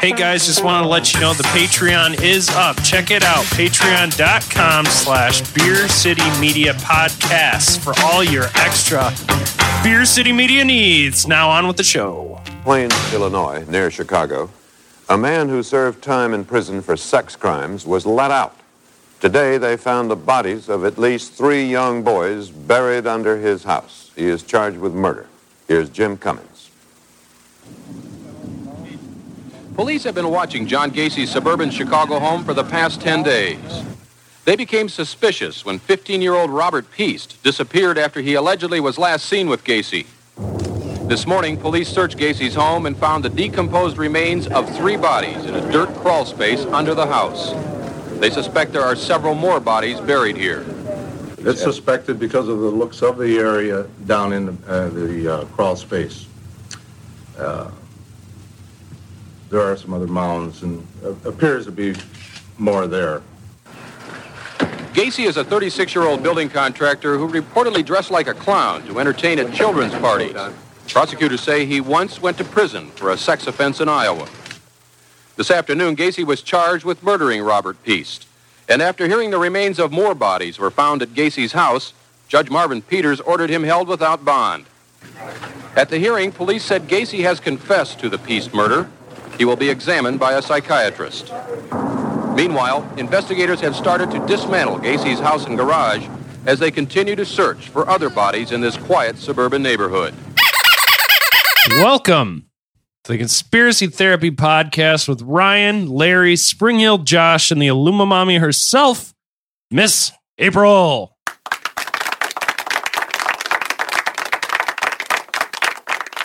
Hey guys, just want to let you know the Patreon is up. Check it out, patreon.com/Beer City Media Podcast for all your extra Beer City Media needs. Now on with the show. Plains, Illinois, near Chicago, a man who served time in prison for sex crimes was let out. Today they found the bodies of at least 3 young boys buried under his house. He is charged with murder. Here's Jim Cummings. Police have been watching John Gacy's suburban Chicago home for the past 10 days. They became suspicious when 15-year-old Robert Piest disappeared after he allegedly was last seen with Gacy. This morning, police searched Gacy's home and found the decomposed remains of 3 bodies in a dirt crawl space under the house. They suspect there are several more bodies buried here. It's suspected because of the looks of the area down in the crawl space. There are some other mounds, and appears to be more there. Gacy is a 36-year-old building contractor who reportedly dressed like a clown to entertain at children's parties. Prosecutors say he once went to prison for a sex offense in Iowa. This afternoon, Gacy was charged with murdering Robert Piest. And after hearing the remains of more bodies were found at Gacy's house, Judge Marvin Peters ordered him held without bond. At the hearing, police said Gacy has confessed to the Piest murder. He will be examined by a psychiatrist. Meanwhile, investigators have started to dismantle Gacy's house and garage as they continue to search for other bodies in this quiet suburban neighborhood. Welcome to the Conspiracy Therapy Podcast with Ryan, Larry, Springhill, Josh, and the Illumamami herself, Miss April.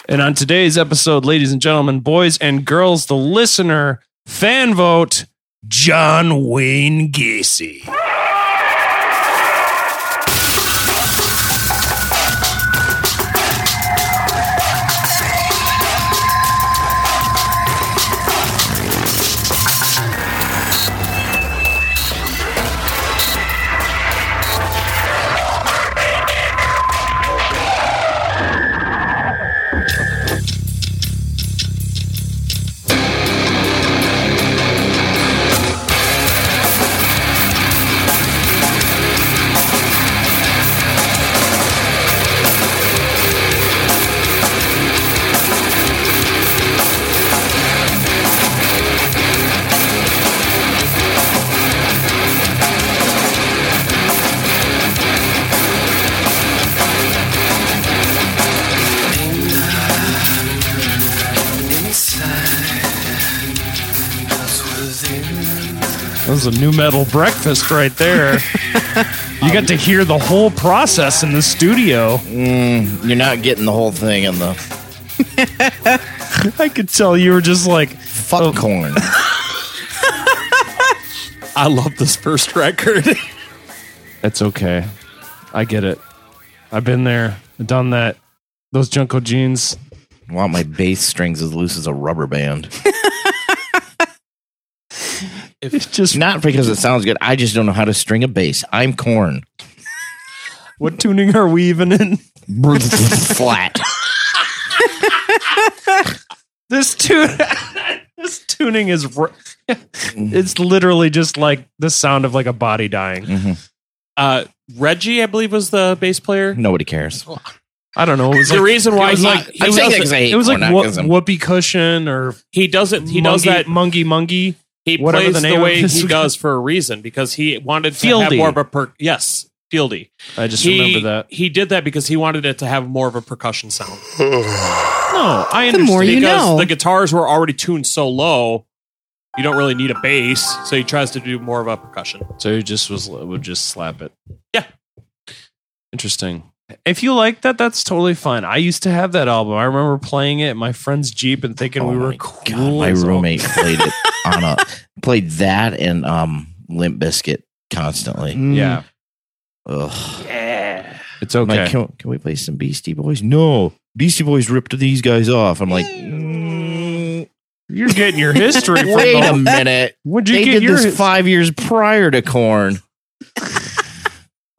And on today's episode, ladies and gentlemen, boys and girls, the listener fan vote, John Wayne Gacy. That was a new metal breakfast right there. You got to hear the whole process in the studio. You're not getting the whole thing in the... I could tell you were just like... Fuck Korn. I love this first record. That's okay. I get it. I've been there. I've done that. Those Junko jeans. I want my bass strings as loose as a rubber band. It's just not because it sounds good. I just don't know how to string a bass. I'm Korn. What tuning are we even in? Flat. This tuning is... It's literally just like the sound of like a body dying. Mm-hmm. Reggie, I believe, was the bass player. Nobody cares. I don't know. It was the reason why he... I'm saying that because I hate Korn. It was like whoopee cushion or... He does that mungie. He plays the way he does for a reason, because he wanted to have more of a... Yes, Fieldy. I just remember that. He did that because he wanted it to have more of a percussion sound. No, I understand. The more you know. The guitars were already tuned so low, you don't really need a bass, so he tries to do more of a percussion. So he just would just slap it. Yeah. Interesting. If you like that, that's totally fine. I used to have that album. I remember playing it in my friend's Jeep and thinking we were cool. God, my roommate played it. Played that and Limp Bizkit constantly. Yeah. Ugh. Yeah. It's okay. Like, can we play some Beastie Boys? No. Beastie Boys ripped these guys off. I'm like, you're getting your history from Wait a minute. What'd you get this 5 years prior to Korn?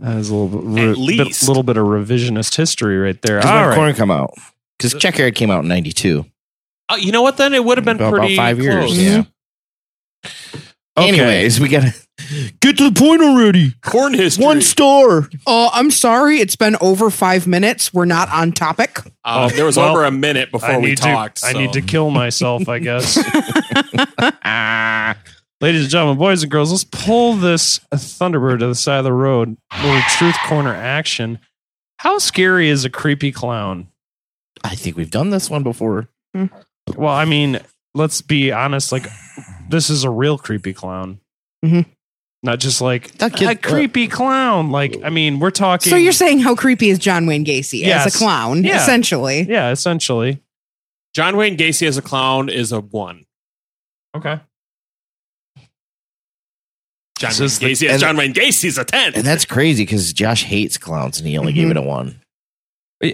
That was a little bit of revisionist history right there. All right. Korn come out? Because Checkered came out in 92. You know what? Then it would have been pretty about 5 years. Close. Yeah. Okay. Anyways, we gotta get to the point already. Korn history. 1 star. Oh, I'm sorry. It's been over 5 minutes. We're not on topic. There was over a minute before we talked. I need to kill myself, I guess. Ladies and gentlemen, boys and girls, let's pull this Thunderbird to the side of the road. Little truth corner action. How scary is a creepy clown? I think we've done this one before. Well, I mean, let's be honest. Like, this is a real creepy clown. Mm-hmm. Not just like a creepy clown. Like, I mean, we're talking. So you're saying how creepy is John Wayne Gacy as a clown, essentially? Yeah, essentially. John Wayne Gacy as a clown is a 1. Okay. John Wayne Gacy is a 10. And that's crazy because Josh hates clowns and he only gave it a 1.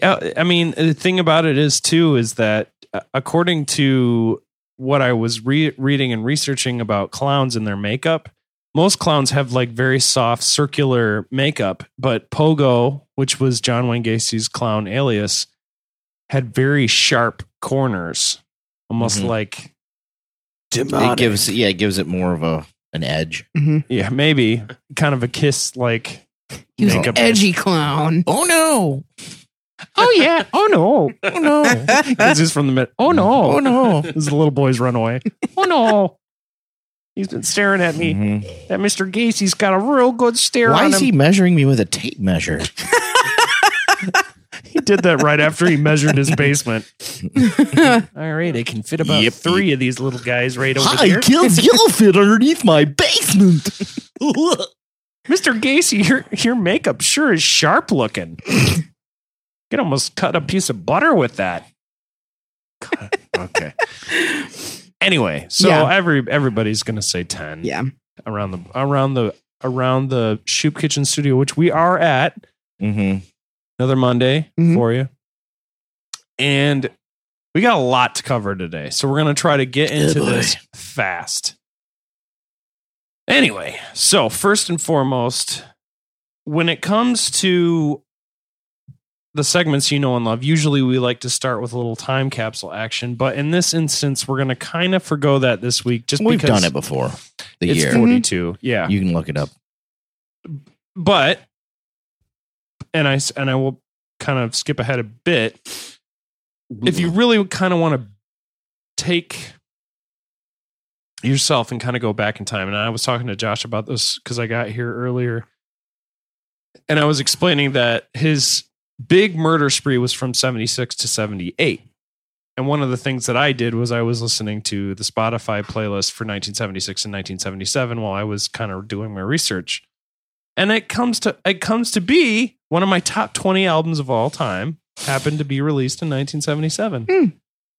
I mean, the thing about it is, too, is that according to what I was reading and researching about clowns and their makeup, most clowns have like very soft circular makeup, but Pogo, which was John Wayne Gacy's clown alias, had very sharp corners, almost like demonic. It gives it more of an edge. Mm-hmm. Yeah, maybe kind of a kiss like. He was an edgy clown. Oh no. Oh yeah! Oh no! Oh no! This is from the mid. Oh no! Oh no! This is the little boys run away. Oh no! He's been staring at me. Mm-hmm. That Mr. Gacy's got a real good stare. Why on him. Why is he measuring me with a tape measure? He did that right after he measured his basement. All right, I can fit about 3 of these little guys right over here. I killed Yellowfin underneath my basement. Mr. Gacy, your makeup sure is sharp looking. You can almost cut a piece of butter with that. God, okay. Anyway, so everybody's going to say 10. Yeah. Around the Shoop Kitchen Studio, which we are at. Mm-hmm. Another Monday for you, and we got a lot to cover today. So we're going to try to get into this fast. Anyway, so first and foremost, when it comes to the segments you know and love, usually we like to start with a little time capsule action, but in this instance, we're going to kind of forgo that this week. Just we've because done it before. The it's year 42. Yeah, you can look it up. But and I will kind of skip ahead a bit. If you really kind of want to take yourself and kind of go back in time, and I was talking to Josh about this because I got here earlier, and I was explaining that his big murder spree was from 76 to 78. And one of the things that I did was I was listening to the Spotify playlist for 1976 and 1977 while I was kind of doing my research. And it comes to be one of my top 20 albums of all time, happened to be released in 1977.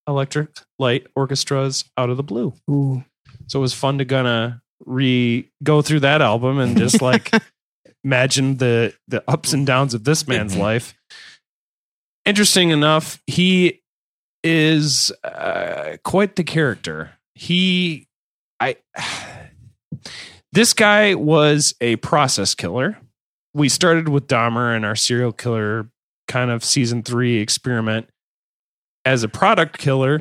Electric Light Orchestra's Out of the Blue. Ooh. So it was fun to go through that album and just like imagine the ups and downs of this man's life. Interesting enough, he is quite the character. This guy was a process killer. We started with Dahmer and our serial killer kind of season 3 experiment as a product killer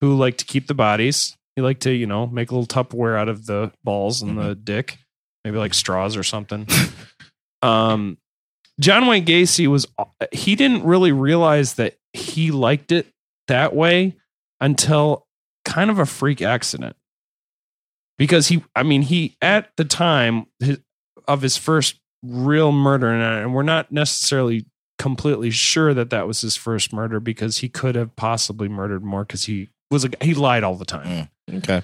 who liked to keep the bodies. He liked to, make a little Tupperware out of the balls and the dick, maybe like straws or something. John Wayne Gacy he didn't really realize that he liked it that way until kind of a freak accident, because he at the time of his first real murder, and we're not necessarily completely sure that was his first murder, because he could have possibly murdered more, because he lied all the time. Okay.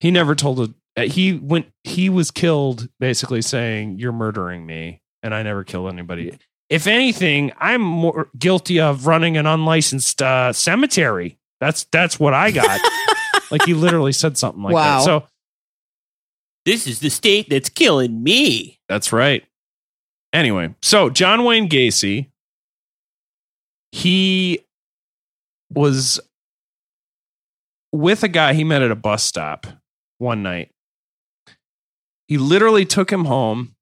He never told he was killed basically saying, "You're murdering me," and I never kill anybody. If anything, I'm more guilty of running an unlicensed cemetery. That's what I got. Like, he literally said something like that. So this is the state that's killing me. That's right. Anyway, so John Wayne Gacy, he was with a guy he met at a bus stop one night. He literally took him home.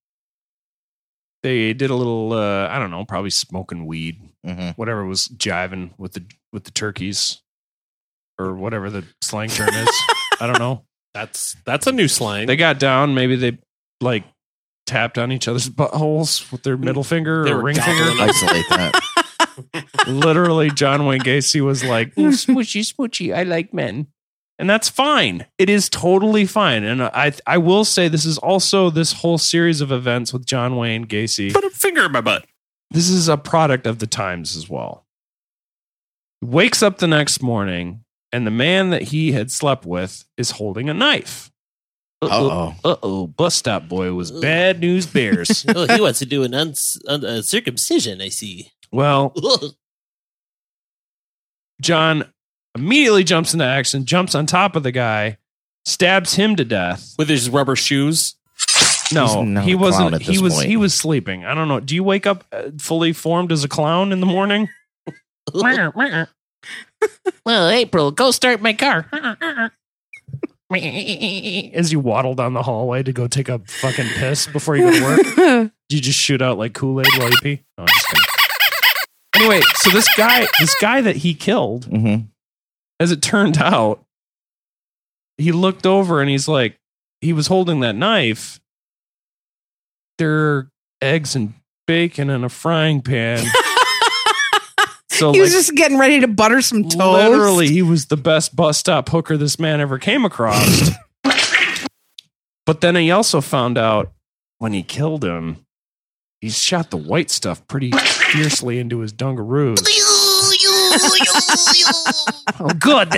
They did a little, I don't know, probably smoking weed, whatever was jiving with the turkeys or whatever the slang term is. I don't know. That's a new slang. They got down. Maybe they like tapped on each other's buttholes with their middle finger or ring finger. Isolate that. Literally, John Wayne Gacy was like, "Ooh, smoochy, smoochy, I like men." And that's fine. It is totally fine. And I will say this is also this whole series of events with John Wayne Gacy. Put a finger in my butt. This is a product of the times as well. Wakes up the next morning and the man that he had slept with is holding a knife. Bus stop boy was bad news bears. Oh, he wants to do an circumcision, I see. Well, John immediately jumps into action, jumps on top of the guy, stabs him to death with his rubber shoes. No, he wasn't. He was sleeping. I don't know. Do you wake up fully formed as a clown in the morning? Well, April, go start my car. As you waddle down the hallway to go take a fucking piss before you go to work, do you just shoot out like Kool-Aid while you pee? No, I'm just kidding. Anyway, so this guy that he killed, mm-hmm. as it turned out, he looked over and he's like, he was holding that knife. There are eggs and bacon in a frying pan. So he was just getting ready to butter some toast. Literally, he was the best bus stop hooker this man ever came across. But then he also found out when he killed him, he shot the white stuff pretty fiercely into his dungaroos. Oh, good.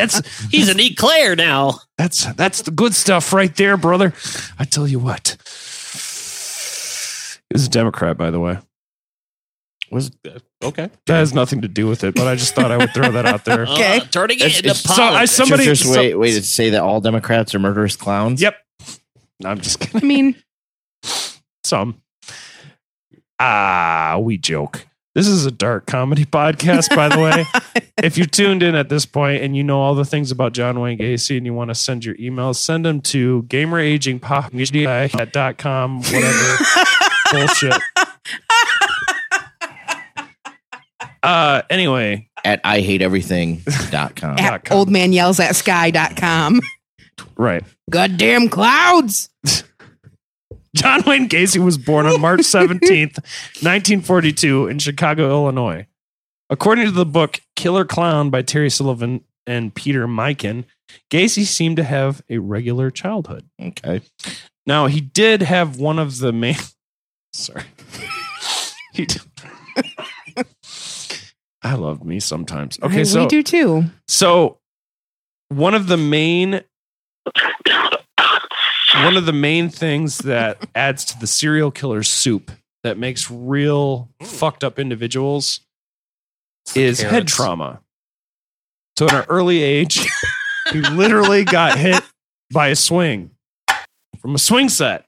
He's an eclair now. That's the good stuff right there, brother. I tell you what. He was a Democrat, by the way. Was okay. That has nothing to do with it, but I just thought I would throw that out there. Okay, turning it into politics. There's a way to say that all Democrats are murderous clowns. Yep. No, I'm just kidding. I mean, some. We joke. This is a dark comedy podcast, by the way. If you're tuned in at this point and you know all the things about John Wayne Gacy and you want to send your emails, send them to gameragingpop@.com, whatever. Bullshit. Anyway. At IHateEverything.com. At oldmanyellsatSky.com. Right. Goddamn clouds. John Wayne Gacy was born on March 17th, 1942 in Chicago, Illinois. According to the book Killer Clown by Terry Sullivan and Peter Mikan, Gacy seemed to have a regular childhood. Okay. Now, he did have one of the main... Sorry. I love me sometimes. Okay, so... We do too. So, one of the main things that adds to the serial killer soup that makes real fucked up individuals is head trauma. So at an early age, he literally got hit by a swing from a swing set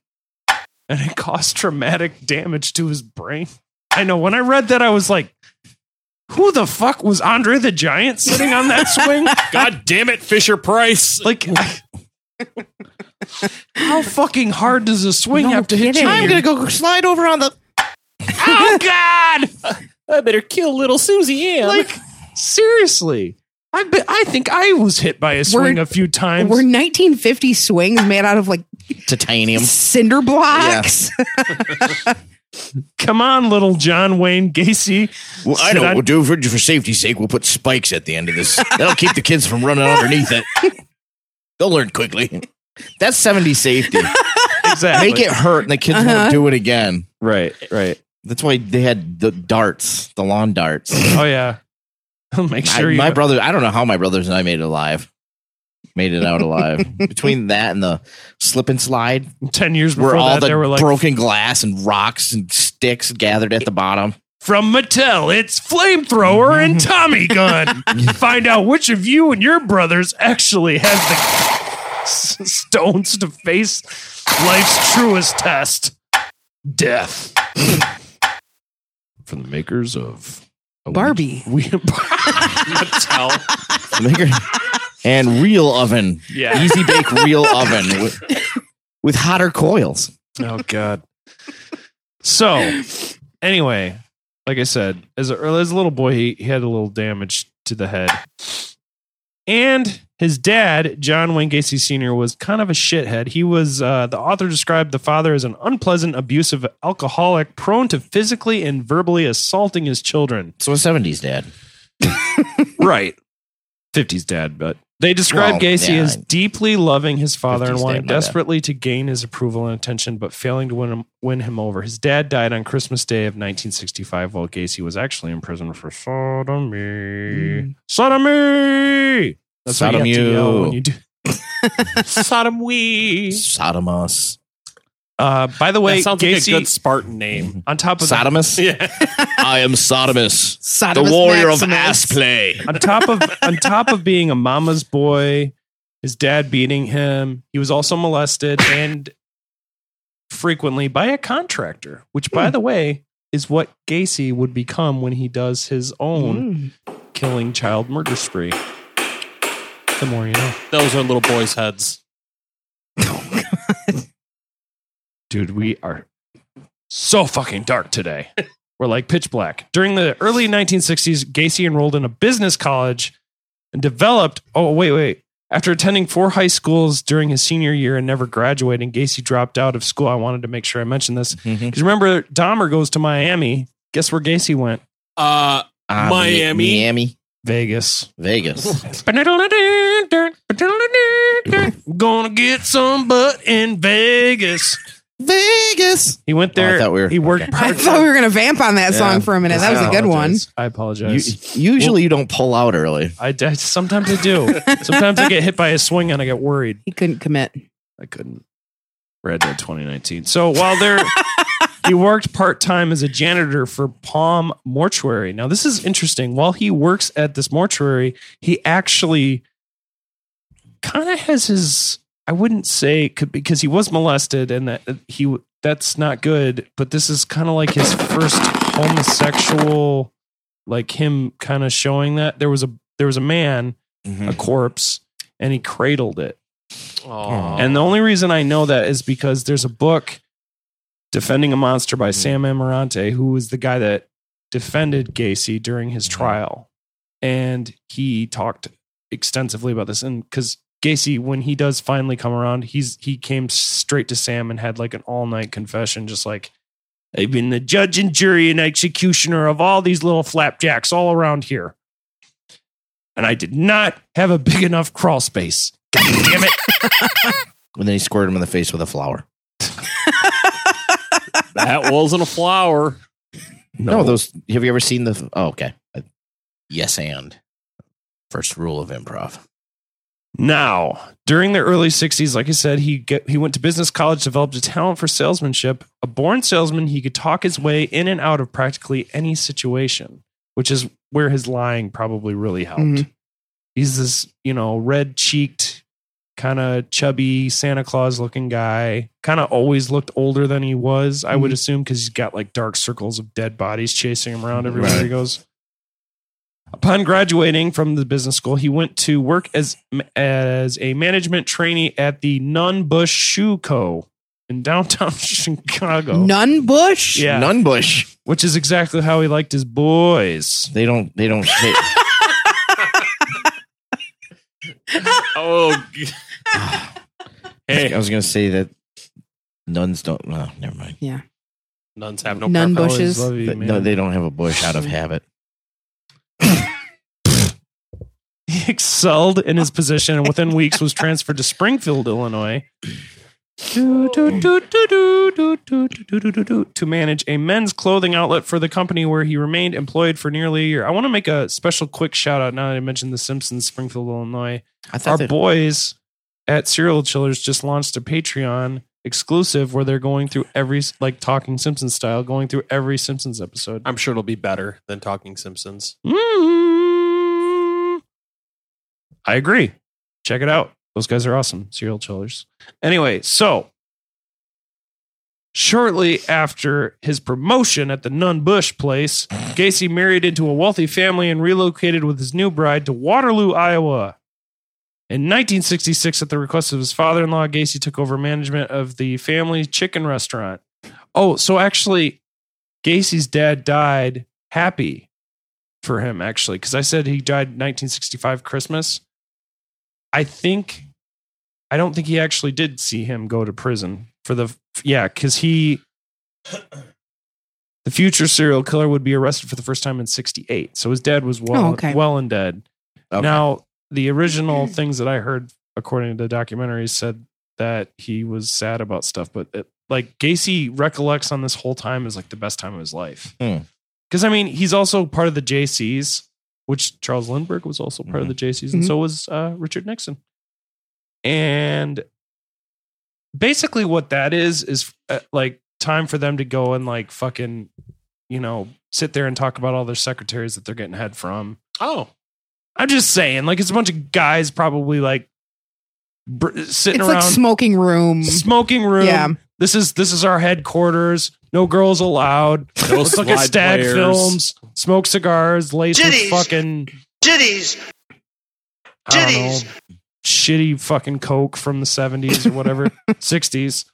and it caused traumatic damage to his brain. I know when I read that, I was like, who the fuck was Andre the Giant sitting on that swing? God damn it, Fisher Price. Like... How fucking hard does a swing have to hit you? I'm going to go slide over on the... Oh, God! I better kill little Susie Ann. Like, seriously. I think I was hit by a swing a few times. Were 1950 swings made out of, like... Titanium. Cinder blocks? Yeah. Come on, little John Wayne Gacy. Well, I know what we'll do. For safety's sake, we'll put spikes at the end of this. That'll keep the kids from running underneath it. They'll learn quickly. That's 70s safety. Exactly. Make it hurt and the kids won't do it again. Right. That's why they had the darts, the lawn darts. Oh, yeah. Make sure my brother, I don't know how my brothers and I made it alive. Made it out alive. Between that and the slip and slide. 10 years before where all that, the there were like broken glass and rocks and sticks gathered at the bottom. From Mattel, it's flamethrower and Tommy gun. Find out which of you and your brothers actually has the... stones to face life's truest test, death. From the makers of Barbie, and real oven, yeah, easy bake real oven with hotter coils. Oh God! So anyway, like I said, as a little boy, he had a little damage to the head, and His dad, John Wayne Gacy Sr., was kind of a shithead. He was, the author described the father as an unpleasant, abusive alcoholic prone to physically and verbally assaulting his children. So a 70s dad. Right. 50s dad, but... They described Gacy as deeply loving his father and wanting desperately to gain his approval and attention, but failing to win him over. His dad died on Christmas Day of 1965 while Gacy was actually in prison for sodomy. Sodomy! That's Sodom you. Sodom we. Sodom us. By the way, that sounds Gacy, like a good Spartan name. On top of Sodomus, I am Sodomus, Sodomus the warrior Maximus. Of ass play. On top of being a mama's boy, his dad beating him, he was also molested and frequently by a contractor, which, by the way, is what Gacy would become when he does his own killing child murder spree. The more you know. Those are little boys' heads. Dude, we are so fucking dark today. We're like pitch black. During the early 1960s, Gacy enrolled in a business college and developed... After attending 4 high schools during his senior year and never graduating, Gacy dropped out of school. I wanted to make sure I mentioned this. Because remember, Dahmer goes to Miami. Guess where Gacy went? Miami. Vegas. Gonna get some butt in Vegas. He went there. I thought we were gonna vamp on that song for a minute. That was a good one. I apologize. Usually you don't pull out early. I sometimes I do. Sometimes I get hit by a swing and I get worried. He couldn't commit. I couldn't. Red Dead 2019. So while they're... He worked part-time as a janitor for Palm Mortuary. Now, this is interesting. While he works at this mortuary, he actually kind of has his... I wouldn't say... because he was molested, and that's not good, but this is kind of like his first homosexual... Like him kind of showing that. There was a man, a corpse, and he cradled it. Aww. And the only reason I know that is because there's a book... Defending a Monster by Sam Amirante, who was the guy that defended Gacy during his trial. And he talked extensively about this. And because Gacy, when he does finally come around, he came straight to Sam and had like an all-night confession, just like, I've been the judge and jury and executioner of all these little flapjacks all around here. And I did not have a big enough crawl space. God damn it. And then he squirted him in the face with a flower. That wasn't a flower. No, those... Have you ever seen the... Oh, okay. Yes, and. First rule of improv. Now, during the early 60s, like I said, he went to business college, developed a talent for salesmanship. A born salesman, he could talk his way in and out of practically any situation, which is where his lying probably really helped. He's this, red-cheeked... kind of chubby Santa Claus looking guy, kind of always looked older than he was, I would assume, because he's got like dark circles of dead bodies chasing him around everywhere he goes. Upon graduating from the business school, he went to work as a management trainee at the Nunn-Bush Shoe Co. in downtown Chicago. Nunn-Bush? Yeah. Nunn-Bush. Which is exactly how he liked his boys. They don't fit. Oh, hey! I was gonna say that nuns don't. Oh, never mind. Yeah, nuns have no nun bushes. You, no, they don't have a bush out of habit. He excelled in his position, and within weeks was transferred to Springfield, Illinois, to manage a men's clothing outlet for the company, where he remained employed for nearly a year. I want to make a special quick shout out now that I mentioned The Simpsons, Springfield, Illinois. Our boys at Serial Chillers just launched a Patreon exclusive where they're going through every, like Talking Simpsons style, going through every Simpsons episode. I'm sure it'll be better than Talking Simpsons. I agree. Check it out. Those guys are awesome. Serial Chillers. Anyway, so shortly after his promotion at the Nunn-Bush place, Gacy married into a wealthy family and relocated with his new bride to Waterloo, Iowa. In 1966, at the request of his father-in-law, Gacy took over management of the family chicken restaurant. Oh, so actually, Gacy's dad died happy for him, actually, because I said he died 1965 Christmas. I don't think he actually did see him go to prison for the, yeah, because the future serial killer would be arrested for the first time in 1968. So his dad was well and dead. Okay. Now, the original things that I heard, according to the documentaries, said that he was sad about stuff, but Gacy recollects on this whole time as the best time of his life. Because he's also part of the Jaycees, which Charles Lindbergh was also part of the Jaycees, and so was Richard Nixon. And basically, what that is time for them to go and fucking, sit there and talk about all their secretaries that they're getting head from. Oh, I'm just saying, it's a bunch of guys probably sitting around smoking room. Yeah. This is our headquarters. No girls allowed. Let's look at Stag films. Smoke cigars. Lace with fucking jitties. Shitty fucking coke from the 70s or whatever, 60s.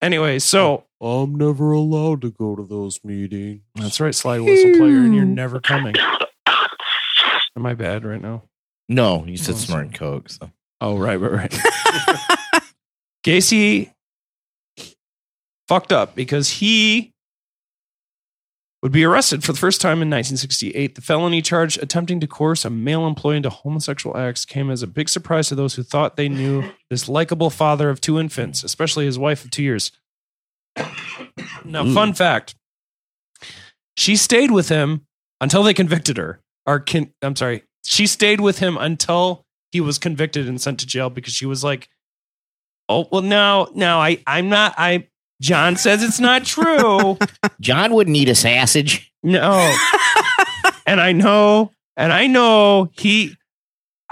Anyway, so I'm never allowed to go to those meetings. That's right, slide whistle player, and you're never coming. Am I bad right now? No, you said smart and coke. So. Oh right. Gacy fucked up because he would be arrested for the first time in 1968. The felony charge attempting to coerce a male employee into homosexual acts came as a big surprise to those who thought they knew this likable father of two infants, especially his wife of 2 years. Now, fun fact. She stayed with him until they convicted her. She stayed with him until he was convicted and sent to jail because she was like, oh, well, no, I'm not. John says it's not true. John wouldn't eat a sausage. No. And I know he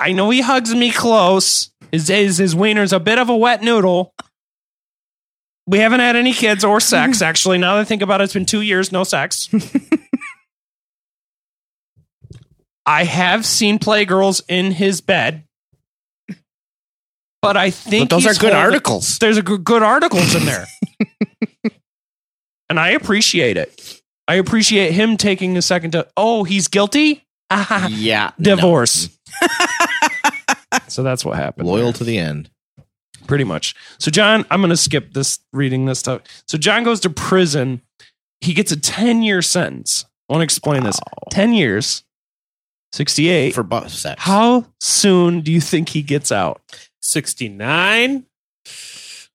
hugs me close. His wiener's a bit of a wet noodle. We haven't had any kids or sex, actually. Now that I think about it, it's been 2 years, no sex. I have seen playgirls in his bed. But I think those are good articles. There's good articles in there. And I appreciate it. I appreciate him taking a second to, he's guilty? Yeah. Divorce. No. So that's what happened. Loyal to the end. Pretty much. So John, I'm going to skip reading this stuff. So John goes to prison. He gets a 10-year sentence. I want to explain this. 10 years. 68. For both sex. How soon do you think he gets out? 69.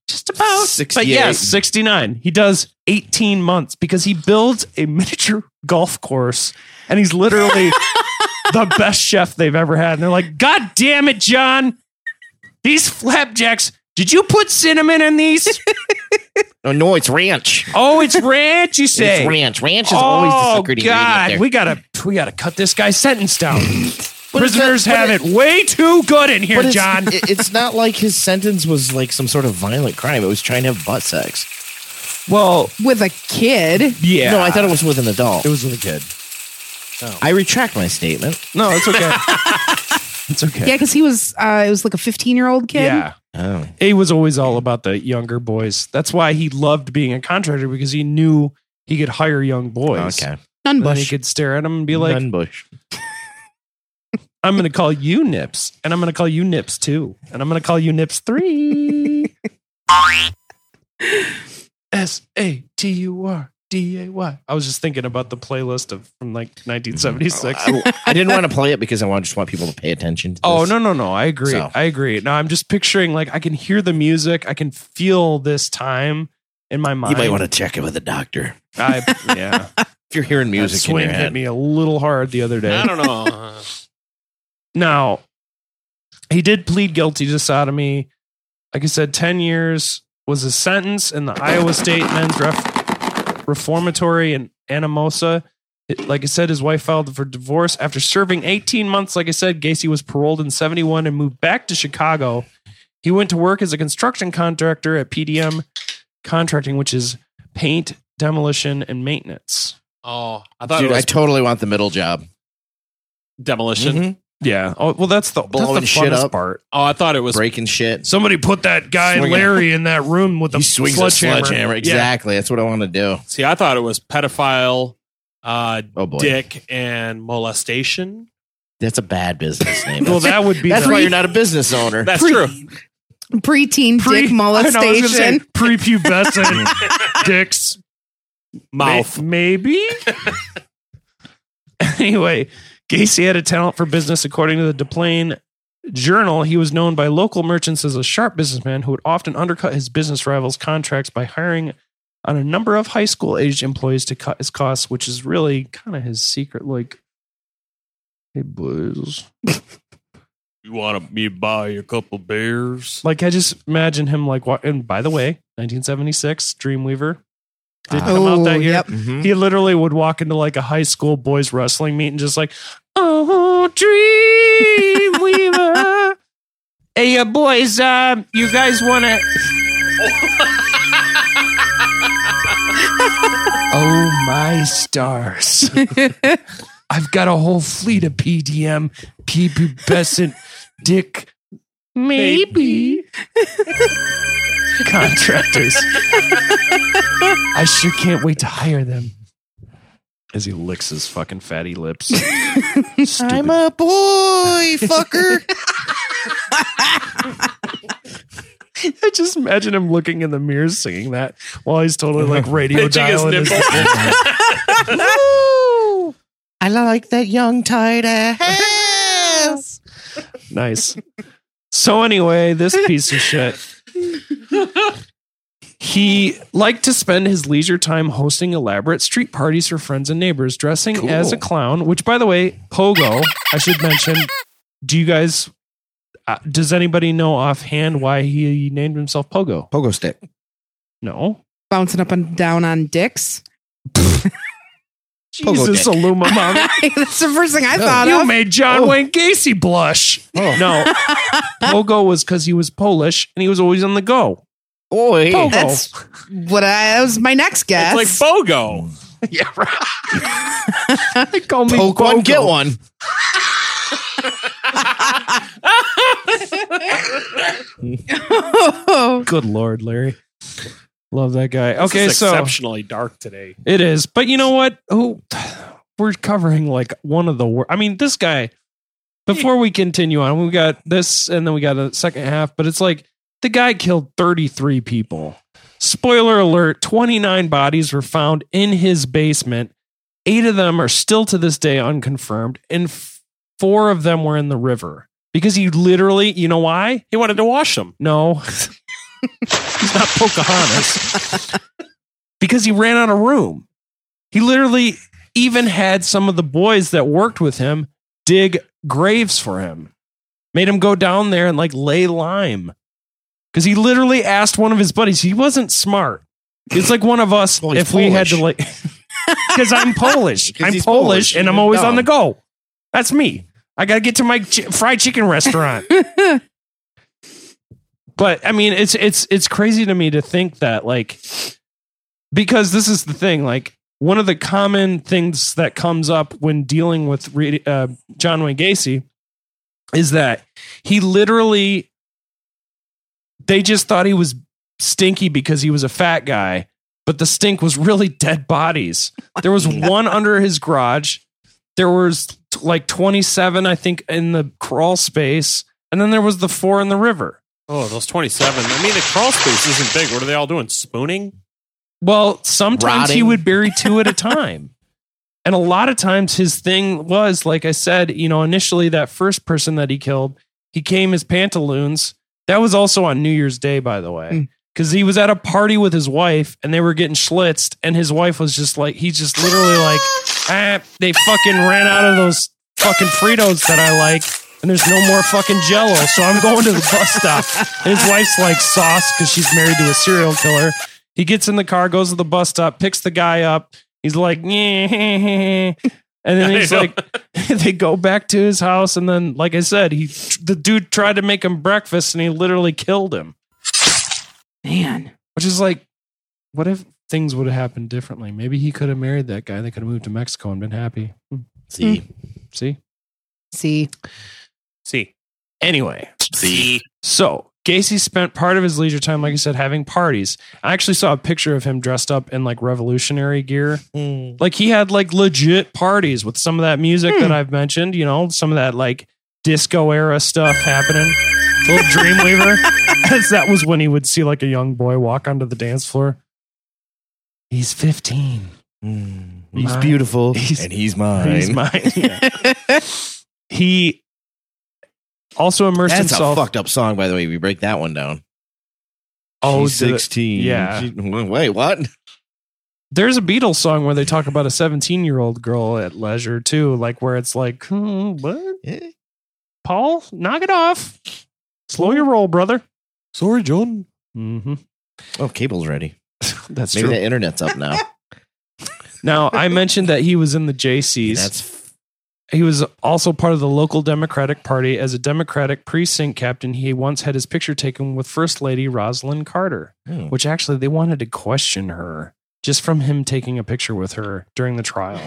Just about 68. But yes, 69. He does 18 months because he builds a miniature golf course and he's literally the best chef they've ever had. And they're like, God damn it, John. These flapjacks, did you put cinnamon in these? No, it's ranch. Oh, it's ranch, you say? It's ranch. Ranch is always the secret ingredient there. We gotta cut this guy's sentence down. Prisoners have it way too good in here, John. It's not like his sentence was some sort of violent crime. It was trying to have butt sex. Well, with a kid? Yeah. No, I thought it was with an adult. It was with a kid. Oh. I retract my statement. No, it's okay. It's okay. Yeah, because he was, it was a 15-year-old kid. Yeah. Oh. He was always all about the younger boys. That's why he loved being a contractor, because he knew he could hire young boys. Okay. Nunbush. And he could stare at them and be like, Nunbush. I'm going to call you Nips, and I'm going to call you Nips 2, and I'm going to call you Nips 3. Saturday. I was just thinking about the playlist from 1976. I didn't want to play it because I just want people to pay attention to this. Oh, no. I agree. So. I agree. Now, I'm just picturing, I can hear the music. I can feel this time in my mind. You might want to check it with a doctor. Yeah. If you're hearing music in your head. That swing hit me a little hard the other day. I don't know. Now, he did plead guilty to sodomy. Like I said, 10 years was his sentence in the Iowa State Men's Reformatory in Anamosa. Like I said, his wife filed for divorce. After serving 18 months, like I said, Gacy was paroled in 1971 and moved back to Chicago. He went to work as a construction contractor at PDM Contracting, which is paint, demolition, and maintenance. Oh, I thought I totally want the middle job. Demolition? Mm-hmm. Yeah. Oh, well, that's the shit up part. Oh, I thought it was breaking shit. Somebody put that guy Larry in that room with a sledgehammer. Exactly. Yeah. That's what I want to do. See, I thought it was pedophile, dick and molestation. That's a bad business name. Well, that would be. That's why you're not a business owner. That's true. Preteen dick molestation. Prepubescent dicks. Mouth. Maybe. Anyway, Gacy had a talent for business. According to the Des Plaines Journal, he was known by local merchants as a sharp businessman who would often undercut his business rivals' contracts by hiring on a number of high school-aged employees to cut his costs, which is really kind of his secret. Like, hey, boys. You want me to buy a couple beers? Like, I just imagine him, like, and by the way, 1976, Dreamweaver did come out that year. Yep. Mm-hmm. He literally would walk into, like, a high school boys wrestling meet and just like, oh, Dreamweaver. Hey, boys, you guys want to... Oh, my stars. I've got a whole fleet of PDM, pubescent dick, maybe contractors. I sure can't wait to hire them. As he licks his fucking fatty lips. I'm a boy, fucker. I just imagine him looking in the mirror singing that while he's totally like radio dialing his nipple. I like that young tight ass. Nice. So anyway, this piece of shit. He liked to spend his leisure time hosting elaborate street parties for friends and neighbors, dressing as a clown, which, by the way, Pogo, I should mention, do you guys, does anybody know offhand why he named himself Pogo? Pogo stick. No. Bouncing up and down on dicks. Jesus, Aluma Mama. That's the first thing I thought of. You made John Wayne Gacy blush. Oh. No. Pogo was because he was Polish and he was always on the go. Oi. Pogo. That's what that was my next guess. It's like Bogo. Yeah, right. They call me Poke Bogo. One, get one. Good Lord, Larry. Love that guy. Okay, so exceptionally dark today. It is, but you know what? Oh, we're covering like one of the worst. I mean, this guy. Before we continue on, we got this, and then we got a second half. But it's like the guy killed 33 people. Spoiler alert: 29 bodies were found in his basement. 8 of them are still to this day unconfirmed, and 4 of them were in the river because he literally. You know why? He wanted to wash them. No. He's not Pocahontas. Because he ran out of room. He literally even had some of the boys that worked with him dig graves for him. Made him go down there and like lay lime. Because he literally asked one of his buddies. He wasn't smart. It's like one of us well, if Polish. We had to like... Because I'm Polish. I'm Polish, and I'm always on the go. That's me. I got to get to my fried chicken restaurant. But I mean, it's crazy to me to think that like, because this is the thing, like one of the common things that comes up when dealing with John Wayne Gacy is that he literally, they just thought he was stinky because he was a fat guy, but the stink was really dead bodies. There was one under his garage. There was like 27, I think, in the crawl space. And then there was the 4 in the river. Oh, those 27. I mean, the crawl space isn't big. What are they all doing? Spooning? Well, sometimes Rotting. He would bury 2 at a time. And a lot of times his thing was, like I said, you know, initially that first person that he killed, he came his pantaloons. That was also on New Year's Day, by the way, because he was at a party with his wife and they were getting schlitzed. And his wife was just like, he's just literally like, they fucking ran out of those fucking Fritos that I like. And there's no more fucking Jell-O, so I'm going to the bus stop. And his wife's like sauce because she's married to a serial killer. He gets in the car, goes to the bus stop, picks the guy up. He's like, and then he's like, they go back to his house. And then, like I said, the dude tried to make him breakfast and he literally killed him. Man. Which is like, what if things would have happened differently? Maybe he could have married that guy. They could have moved to Mexico and been happy. See? Anyway. So Gacy spent part of his leisure time, like I said, having parties. I actually saw a picture of him dressed up in like revolutionary gear. Like he had like legit parties with some of that music that I've mentioned, you know, some of that like disco era stuff happening. Little Dreamweaver. As that was when he would see like a young boy walk onto the dance floor. He's 15. He's mine. Beautiful. And he's mine. He's mine. Yeah. He also immersed himself. That's a fucked up song, by the way, if you break that one down. Oh, she's 16. Yeah. Wait, what? There's a Beatles song where they talk about a 17-year-old girl at leisure, too. Like, where it's like, what? Yeah. Paul, knock it off. Slow your roll, brother. Sorry, John. Mm-hmm. Oh, cable's ready. That's maybe true. The internet's up now. Now, I mentioned that he was in the Jaycees. He was also part of the local Democratic Party. As a Democratic precinct captain, he once had his picture taken with First Lady Rosalind Carter, which actually they wanted to question her just from him taking a picture with her during the trial.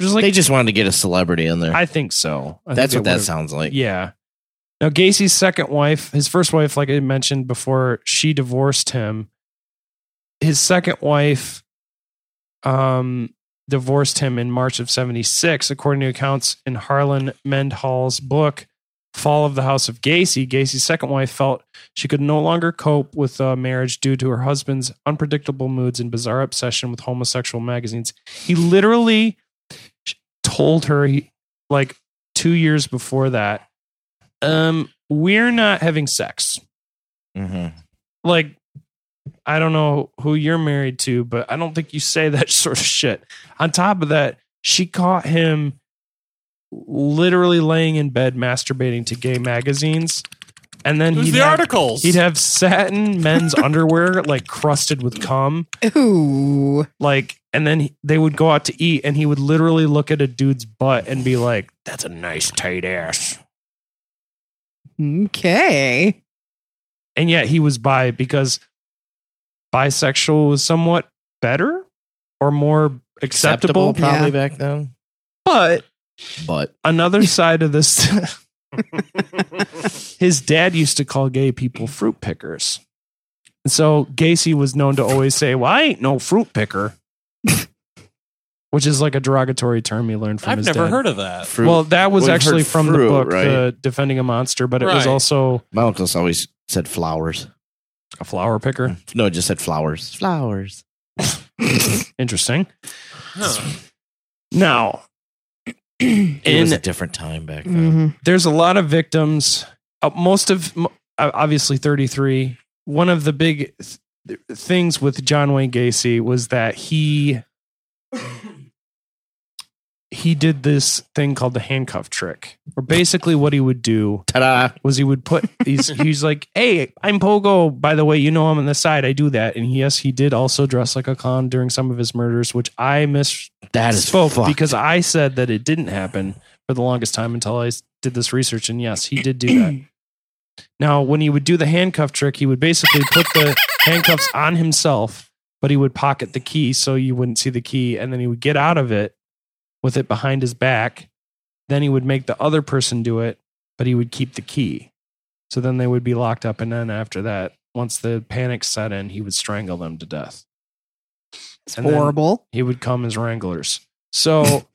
Just like, they just wanted to get a celebrity in there. I think so. That's what that sounds like. Yeah. Now, Gacy's second wife, his first wife, like I mentioned before, she divorced him. His second wife divorced him in March of 76. According to accounts in Harlan Mendhall's book, Fall of the House of Gacy, Gacy's second wife felt she could no longer cope with marriage due to her husband's unpredictable moods and bizarre obsession with homosexual magazines. He literally told her, like 2 years before that, we're not having sex. Like, I don't know who you're married to, but I don't think you say that sort of shit. On top of that, she caught him literally laying in bed masturbating to gay magazines. And then he'd have satin men's underwear like crusted with cum. Ooh. Like, and then they would go out to eat and he would literally look at a dude's butt and be like, that's a nice tight ass. Okay. And yet he was bi because bisexual was somewhat better or more acceptable probably back then. But another side of this, his dad used to call gay people fruit pickers. And so Gacy was known to always say, well, I ain't no fruit picker, which is like a derogatory term he learned from his dad. I've never heard of that. Fruit. Well, that was actually from the book, Defending a Monster, but it was also... My uncle's always said flowers. A flower picker? No, it just said flowers. Flowers. Interesting. Huh. Now, it was a different time back then. There's a lot of victims. Most of, obviously, 33. One of the big things with John Wayne Gacy was that he did this thing called the handcuff trick, or basically what he would do was he would put these, he's like, hey, I'm Pogo, by the way, you know, I'm on the side. I do that. And yes, he did also dress like a clown during some of his murders, which I misspoke because I said that it didn't happen for the longest time until I did this research. And yes, he did do that. Now, when he would do the handcuff trick, he would basically put the handcuffs on himself, but he would pocket the key so you wouldn't see the key. And then he would get out of it with it behind his back. Then he would make the other person do it, but he would keep the key. So then they would be locked up. And then after that, once the panic set in, he would strangle them to death. It's horrible. He would come as wranglers. So.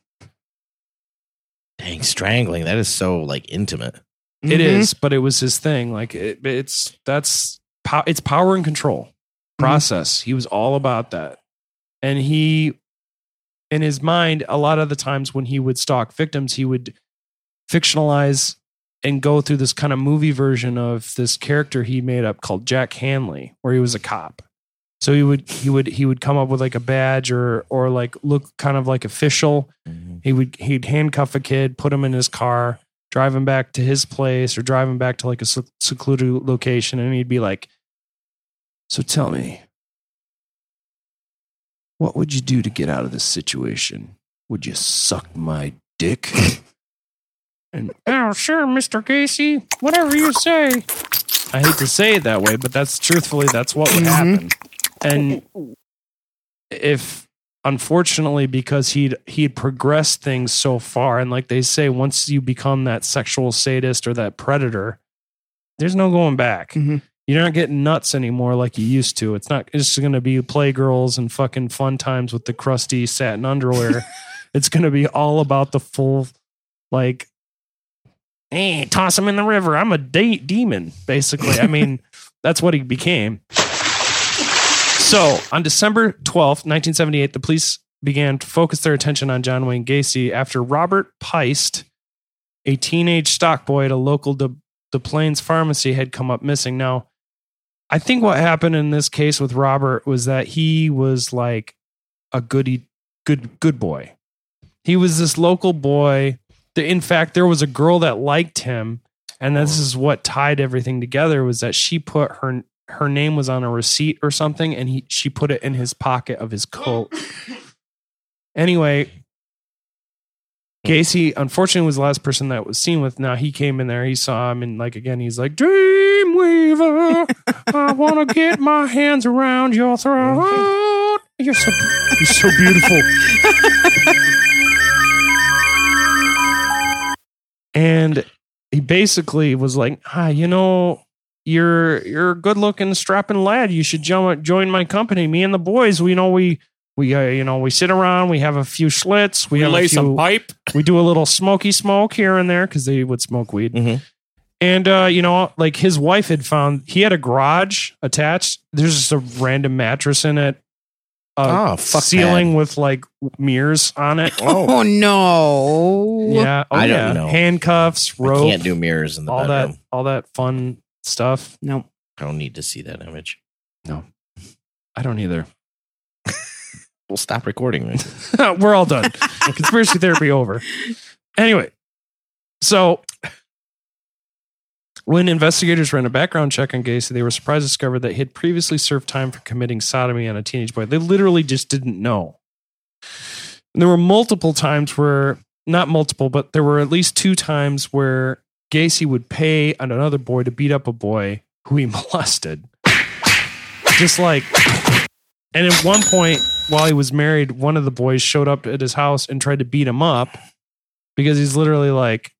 Dang, strangling. That is so like intimate. It is, but it was his thing. Like it's power and control process. He was all about that. And he, in his mind, a lot of the times when he would stalk victims, he would fictionalize and go through this kind of movie version of this character he made up called Jack Hanley, where he was a cop. So he would come up with like a badge or like look kind of like official. He'd handcuff a kid, put him in his car, drive him back to his place or drive him back to like a secluded location, and he'd be like, "So tell me, what would you do to get out of this situation? Would you suck my dick?" And, oh, sure, Mr. Gacy, whatever you say. I hate to say it that way, but that's what would happen. And if, unfortunately, because he'd progressed things so far, and like they say, once you become that sexual sadist or that predator, There's no going back. Mm-hmm. You're not getting nuts anymore like you used to. It's not. It's going to be playgirls and fucking fun times with the crusty satin underwear. It's going to be all about the full, like, hey, toss him in the river. I'm a demon, basically. I mean, that's what he became. So on December 12th, 1978, the police began to focus their attention on John Wayne Gacy after Robert Piest, a teenage stock boy at a local the Plains pharmacy, had come up missing. Now, I think what happened in this case with Robert was that he was like a good boy. He was this local boy. In fact, there was a girl that liked him, and this is what tied everything together, was that she put her name was on a receipt or something, and she put it in his pocket of his coat. Anyway, Gacy, unfortunately, was the last person that was seen with. Now, he came in there, he saw him, and like, again, he's like, Dreamweaver, I want to get my hands around your throat. You're so beautiful. And he basically was like, you know, you're a good looking, strapping lad. You should join my company. Me and the boys, we sit around, we have a few schlitz, we lay some pipe, we do a little smoky smoke here and there because they would smoke weed. Mm-hmm. And like his wife had found, he had a garage attached. There's just a random mattress in it, ceiling that with like mirrors on it. Oh no! Yeah, I don't know. Handcuffs, rope. I can't do mirrors in the bedroom. All that fun stuff. No, I don't need to see that image. No, I don't either. We'll stop recording. Right? We're all done. Conspiracy therapy over. Anyway, so when investigators ran a background check on Gacy, they were surprised to discover that he had previously served time for committing sodomy on a teenage boy. They literally just didn't know. And there were multiple times where, not multiple, but there were at least two times where Gacy would pay another boy to beat up a boy who he molested. Just like... And at one point, while he was married, one of the boys showed up at his house and tried to beat him up because he's literally like,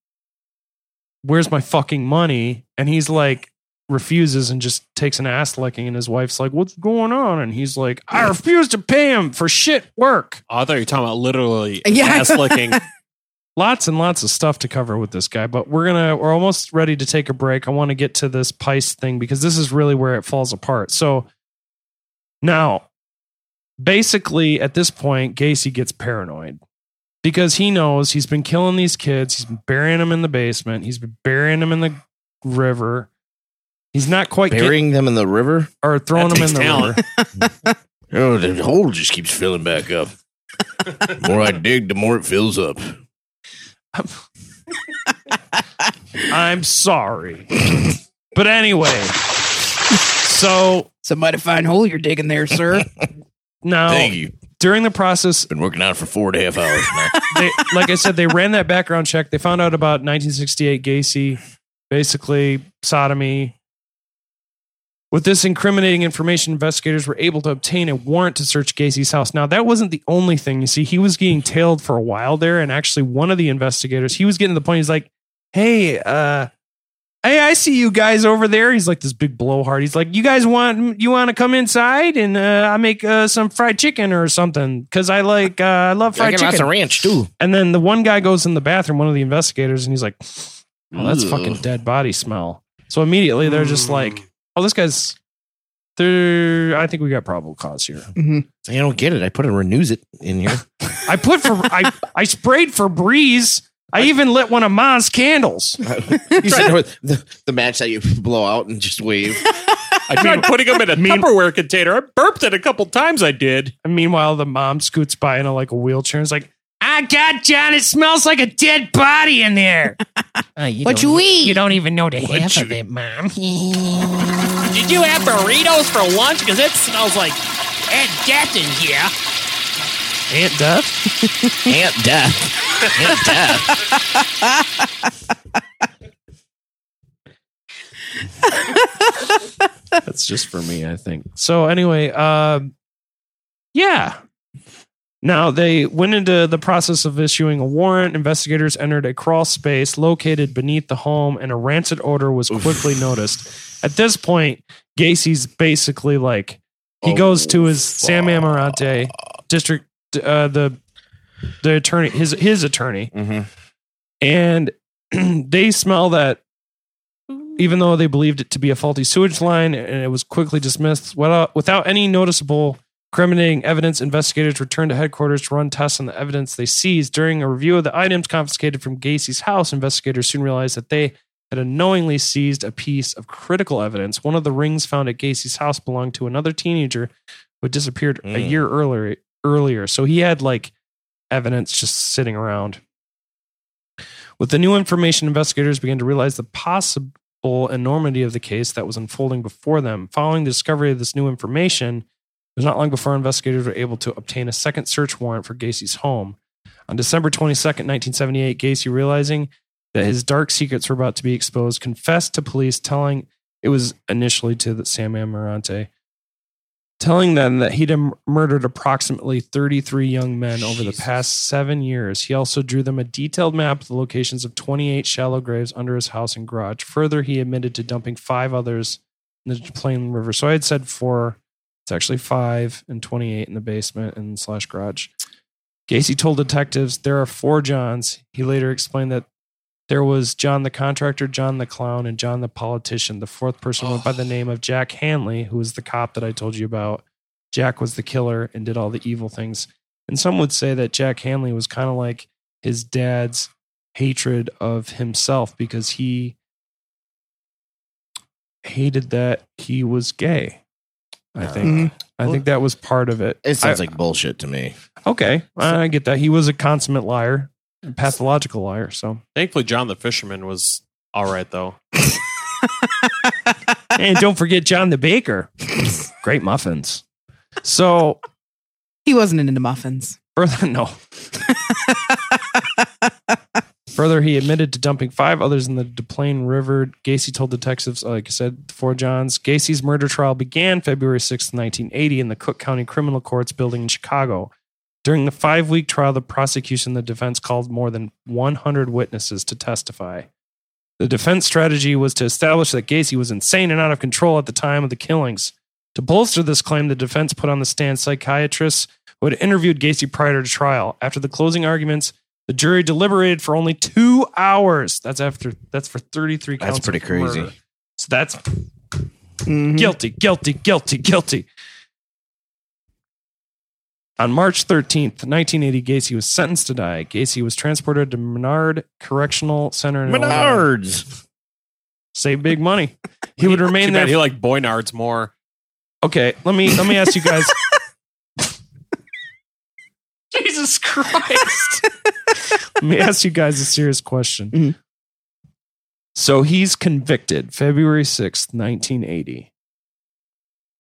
where's my fucking money? And he's like, refuses and just takes an ass licking. And his wife's like, what's going on? And he's like, I refuse to pay him for shit work. Oh, I thought you were talking about literally ass licking. Lots and lots of stuff to cover with this guy, but we're almost ready to take a break. I want to get to this Piest thing because this is really where it falls apart. So now, basically at this point, Gacy gets paranoid. Because he knows he's been killing these kids. He's been burying them in the basement. He's been burying them in the river. He's not quite burying them in the river or throwing them in the river. Oh, the hole just keeps filling back up. The more I dig, the more it fills up. I'm sorry. But anyway, so it's a mighty fine hole you're digging there, sir. No. Thank you. During the process... Been working on it for 4.5 hours now. Like I said, they ran that background check. They found out about 1968 Gacy, basically sodomy. With this incriminating information, investigators were able to obtain a warrant to search Gacy's house. Now, that wasn't the only thing. You see, he was getting tailed for a while there, and actually one of the investigators, he was getting to the point, he's like, hey, I see you guys over there. He's like this big blowhard. He's like, you want to come inside and I make some fried chicken or something because I love fried chicken. I get lots of ranch too. And then the one guy goes in the bathroom, one of the investigators, and he's like, oh, that's fucking dead body smell. So immediately they're just like, oh, this guy's there. I think we got probable cause here. Mm-hmm. I don't get it. I put a renews it in here. I sprayed for breeze. I even lit one of Ma's candles. You said the match that you blow out and just wave. I tried putting them in a Tupperware container. I burped it a couple times. I did. And meanwhile, the mom scoots by in a wheelchair and is like, "I got John. It smells like a dead body in there." What you eat? You don't even know the half of it, Mom. Did you have burritos for lunch? Because it smells like Aunt Death in here. Aunt Death? Aunt Death. That's just for me, I think. So anyway, yeah. Now, they went into the process of issuing a warrant. Investigators entered a crawl space located beneath the home, and a rancid odor was quickly noticed. At this point, Gacy's basically like, he goes to his Sam Amirante district, the attorney, his attorney, mm-hmm. and they smell that. Even though they believed it to be a faulty sewage line, and it was quickly dismissed without any noticeable incriminating evidence, investigators returned to headquarters to run tests on the evidence they seized. During a review of the items confiscated from Gacy's house, investigators soon realized that they had unknowingly seized a piece of critical evidence. One of the rings found at Gacy's house belonged to another teenager who had disappeared a year earlier. So he had like evidence just sitting around. With the new information, investigators began to realize the possible enormity of the case that was unfolding before them. Following the discovery of this new information, it was not long before investigators were able to obtain a second search warrant for Gacy's home. On December 22nd, 1978, Gacy, realizing that his dark secrets were about to be exposed, confessed to police, telling it was initially to the Sam Amirante, telling them that he'd murdered approximately 33 young men over the past 7 years. He also drew them a detailed map of the locations of 28 shallow graves under his house and garage. Further, he admitted to dumping 5 others in the Plain River. So I had said 4. It's actually 5 and 28 in the basement and / garage. Gacy told detectives there are 4 Johns. He later explained that there was John the contractor, John the clown, and John the politician. The 4th person went by the name of Jack Hanley, who was the cop that I told you about. Jack was the killer and did all the evil things. And some would say that Jack Hanley was kind of like his dad's hatred of himself because he hated that he was gay. I think I think that was part of it. It sounds like bullshit to me. Okay, I get that. He was a consummate liar. Pathological liar. So thankfully, John the fisherman was all right, though. And don't forget John the baker. Great muffins. So he wasn't into muffins. Further, he admitted to dumping 5 others in the Plain River. Gacy told detectives, like I said, 4 Johns. Gacy's murder trial began February 6th, 1980, in the Cook County Criminal Courts building in Chicago. During the 5-week trial, the prosecution and the defense called more than 100 witnesses to testify. The defense strategy was to establish that Gacy was insane and out of control at the time of the killings. To bolster this claim, the defense put on the stand psychiatrists who had interviewed Gacy prior to trial. After the closing arguments, the jury deliberated for only 2 hours. That's for 33 counts. That's pretty crazy. Murder. So that's guilty. On March 13th, 1980, Gacy was sentenced to die. Gacy was transported to Menard Correctional Center in Menards. Save big money. He would remain there. He liked Boynards more. Okay, let me ask you guys. Jesus Christ. Let me ask you guys a serious question. Mm-hmm. So he's convicted February 6th, 1980.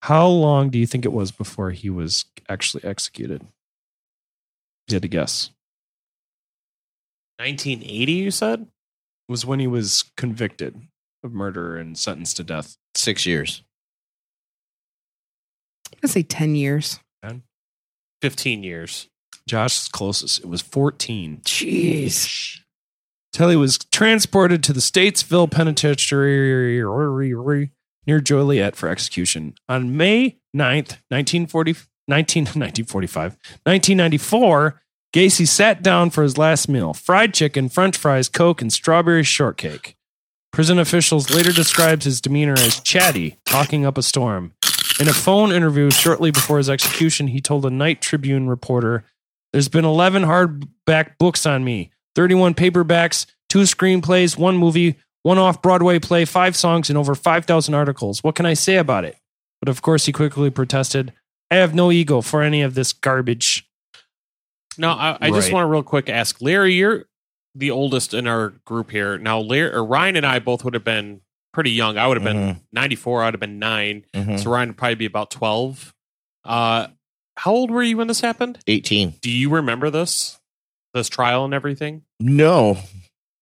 How long do you think it was before he was actually executed? You had to guess. 1980, you said? Was when he was convicted of murder and sentenced to death. 6 years. I'd say 10 years. 10? 15 years. Josh's closest. It was 14. Jeez. Till he was transported to the Statesville Penitentiary near Joliet for execution. On May 9th, 1994, Gacy sat down for his last meal. Fried chicken, french fries, Coke, and strawberry shortcake. Prison officials later described his demeanor as chatty, talking up a storm. In a phone interview shortly before his execution, he told a Night Tribune reporter, "There's been 11 hardback books on me, 31 paperbacks, 2 screenplays, 1 movie, 1 off-Broadway play, 5 songs, and over 5,000 articles. What can I say about it?" But of course, he quickly protested, "I have no ego for any of this garbage." No, I just want to real quick ask, Larry, you're the oldest in our group here. Now, Ryan and I both would have been pretty young. I would have been 94. I would have been 9. Mm-hmm. So Ryan would probably be about 12. How old were you when this happened? 18. Do you remember this trial and everything? No.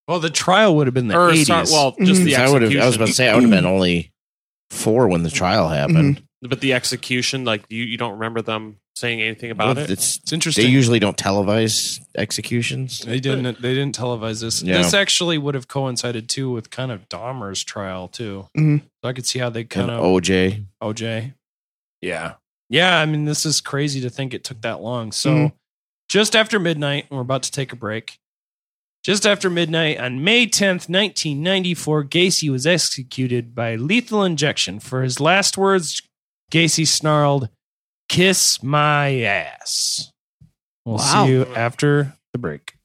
Well, the trial would have been the 80s. Just the execution. I was about to say, I would have been only 4 when the trial happened. But the execution, like you don't remember them saying anything about it. It's interesting. They usually don't televise executions. They didn't televise this. Yeah. This actually would have coincided too with kind of Dahmer's trial too. Mm-hmm. So I could see how they kind of OJ. Yeah. Yeah. I mean, this is crazy to think it took that long. So just after midnight, and we're about to take a break. Just after midnight on May 10th, 1994, Gacy was executed by lethal injection. For his last words, Gacy snarled, "Kiss my ass." We'll see you after the break.